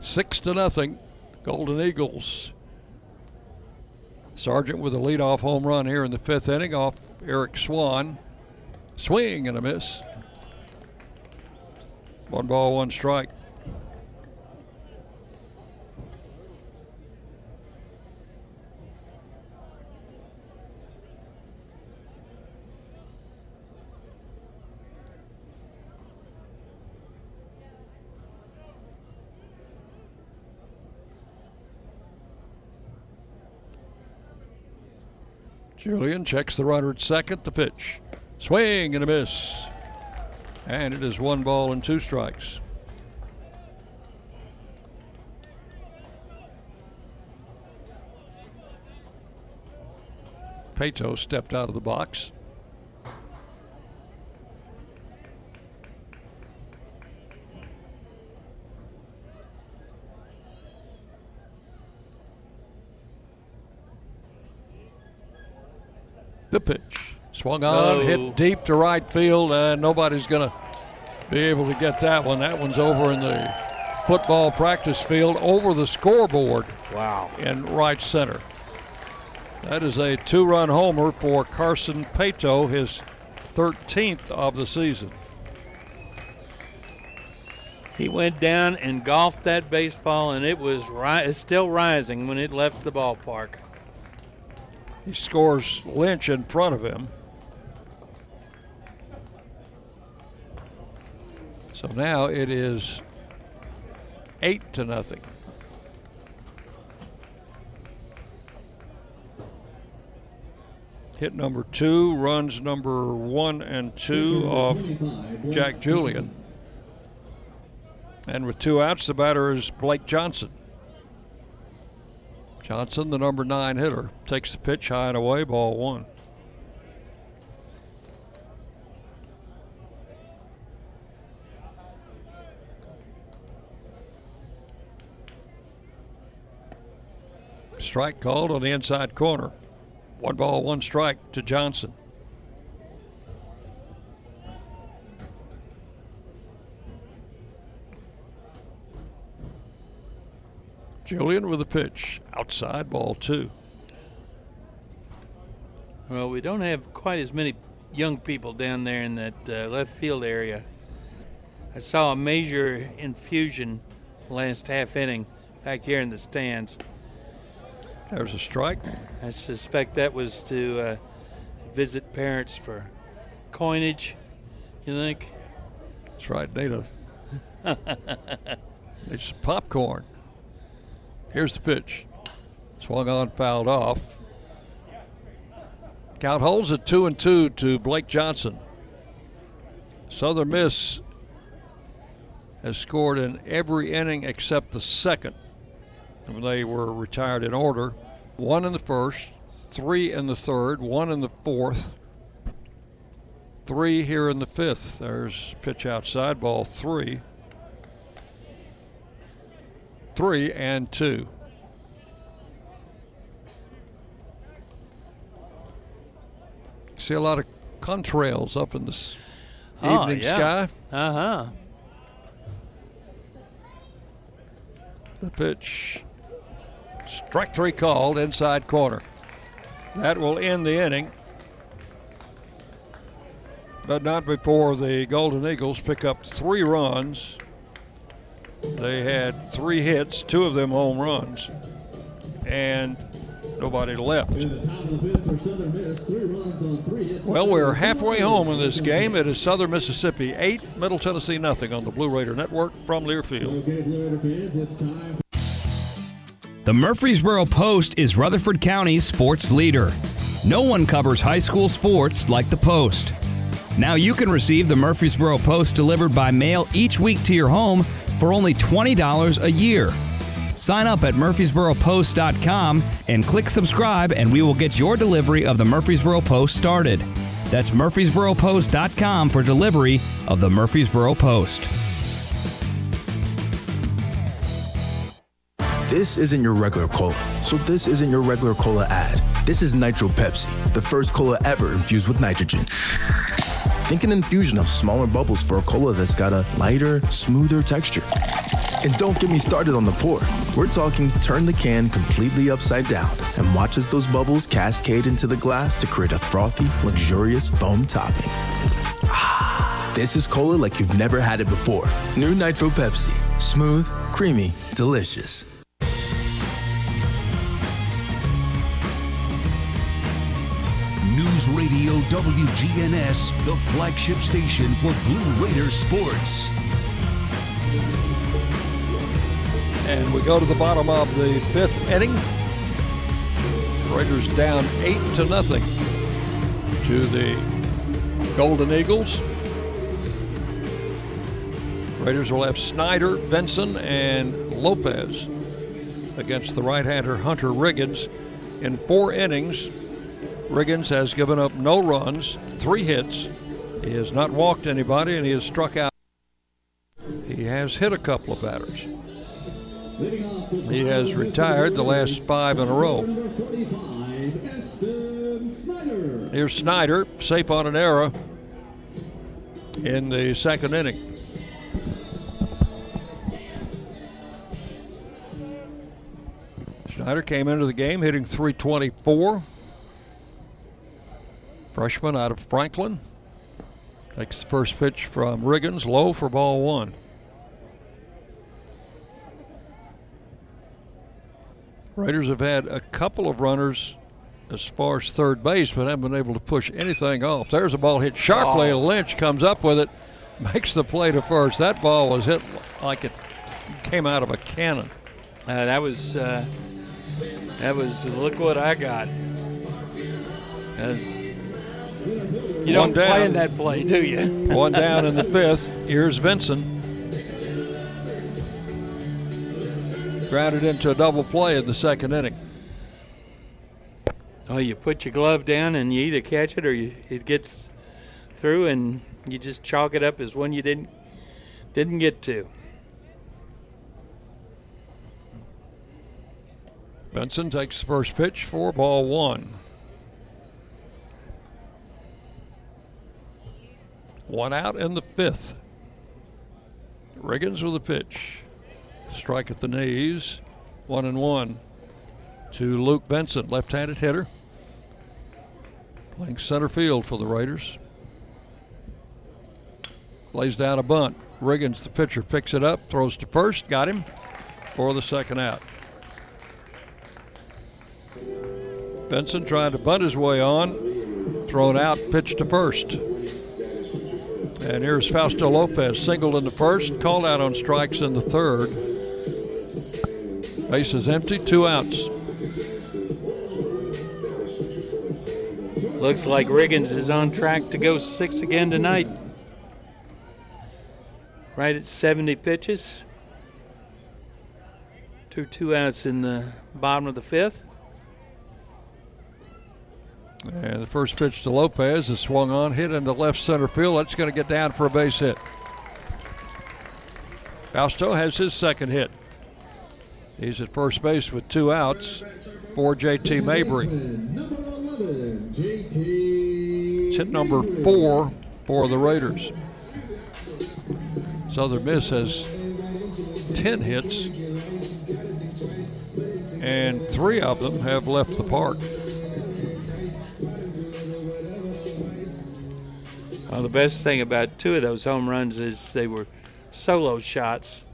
Six to nothing, Golden Eagles. Sargent with a leadoff home run here in the fifth inning off Eric Swan. Swing and a miss. One ball, one strike. Julian checks the runner at second, the pitch. Swing and a miss. And it is one ball and two strikes. Pato stepped out of the box. The pitch. Swung on, oh. hit deep to right field, and nobody's going to be able to get that one. That one's over in the football practice field, over the scoreboard. Wow. In right center. That is a two-run homer for Carson Pato, his thirteenth of the season. He went down and golfed that baseball, and it was ri- still rising when it left the ballpark. He scores Lynch in front of him. So now it is eight to nothing. Hit number two, runs number one and two off Jack Julian. And with two outs, the batter is Blake Johnson. Johnson, the number nine hitter, takes the pitch high and away, ball one. Strike called on the inside corner. One ball, one strike to Johnson. Julian with a pitch. Outside, ball two. Well, we don't have quite as many young people down there in that uh, left field area. I saw a major infusion last half inning back here in the stands. There's a strike. I suspect that was to uh, visit parents for coinage, you think? That's right, Data. It's popcorn. Here's the pitch. Swung on, fouled off. Count holds at two and two to Blake Johnson. Southern Miss has scored in every inning except the second. When they were retired in order. One in the first, three in the third, one in the fourth, three here in the fifth. There's pitch outside, ball three. Three and two. See a lot of contrails up in this oh, evening yeah. sky. Uh-huh. The pitch. Strike three called, inside corner. That will end the inning. But not before the Golden Eagles pick up three runs. They had three hits, two of them home runs, and nobody left. Well, we're halfway home in this game. It is Southern Mississippi eight, Middle Tennessee nothing on the Blue Raider Network from Learfield. The Murfreesboro Post is Rutherford County's sports leader. No one covers high school sports like the Post. Now you can receive the Murfreesboro Post delivered by mail each week to your home for only twenty dollars a year. Sign up at Murfreesboro Post dot com and click subscribe and we will get your delivery of the Murfreesboro Post started. That's Murfreesboro Post dot com for delivery of the Murfreesboro Post. This isn't your regular cola, so this isn't your regular cola ad. This is Nitro Pepsi, the first cola ever infused with nitrogen. Think an infusion of smaller bubbles for a cola that's got a lighter, smoother texture. And don't get me started on the pour. We're talking turn the can completely upside down and watch as those bubbles cascade into the glass to create a frothy, luxurious foam topping. Ah, this is cola like you've never had it before. New Nitro Pepsi. Smooth, creamy, delicious. News Radio W G N S, the flagship station for Blue Raider sports. And we go to the bottom of the fifth inning. Raiders down eight to nothing to the Golden Eagles. Raiders will have Snyder, Benson, and Lopez against the right-hander Hunter Riggins in four innings. Riggins has given up no runs, three hits. He has not walked anybody, and he has struck out. He has hit a couple of batters. He has retired the last five in a row. Here's Snyder, safe on an error in the second inning. Snyder came into the game hitting three twenty-four. Freshman out of Franklin. Takes the first pitch from Riggins, low for ball one. Raiders have had a couple of runners as far as third base, but haven't been able to push anything off. There's a ball hit sharply. Oh. Lynch comes up with it, makes the play to first. That ball was hit like it came out of a cannon. Uh, that was, uh, that was, look what I got. That's, You don't One play down. in that play, do you? One down in the fifth. Here's Vincent. grounded into a double play in the second inning. Oh, you put your glove down and you either catch it or you, it gets through, and you just chalk it up as one you didn't didn't get to. Benson takes the first pitch for ball one. One out in the fifth. Riggins with a pitch. Strike at the knees. One and one to Luke Benson, left-handed hitter. Playing center field for the Raiders. Lays down a bunt. Riggins, the pitcher, picks it up, throws to first, got him for the second out. Benson trying to bunt his way on. Thrown out, pitch to first. And here's Fausto Lopez, singled in the first, called out on strikes in the third. Base is empty, two outs. Looks like Riggins is on track to go six again tonight. Right at seventy pitches. Two two outs in the bottom of the fifth. And the first pitch to Lopez is swung on, hit into left center field. That's going to get down for a base hit. Fausto has his second hit. He's at first base with two outs for J T Mabry. It's hit number four for the Raiders. Southern Miss has ten hits, and three of them have left the park. Well, the best thing about two of those home runs is they were solo shots.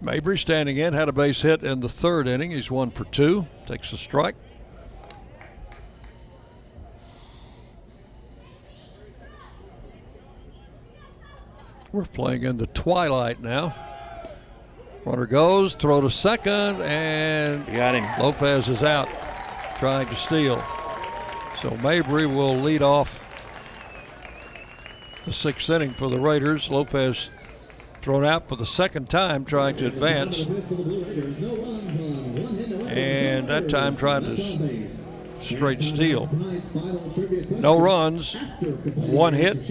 Mabry standing in, had a base hit in the third inning. He's one for two, takes a strike. We're playing in the twilight now. Runner goes, throw to second, and you got him. Lopez is out, trying to steal. So Mabry will lead off the sixth inning for the Raiders. Lopez thrown out for the second time, trying to advance. And that time trying to straight steal. No runs, one hit,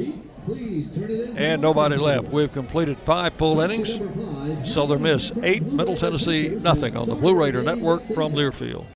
and nobody left. We've completed five full innings. Southern Miss eight, Middle Tennessee nothing on the Blue Raider Network from Learfield.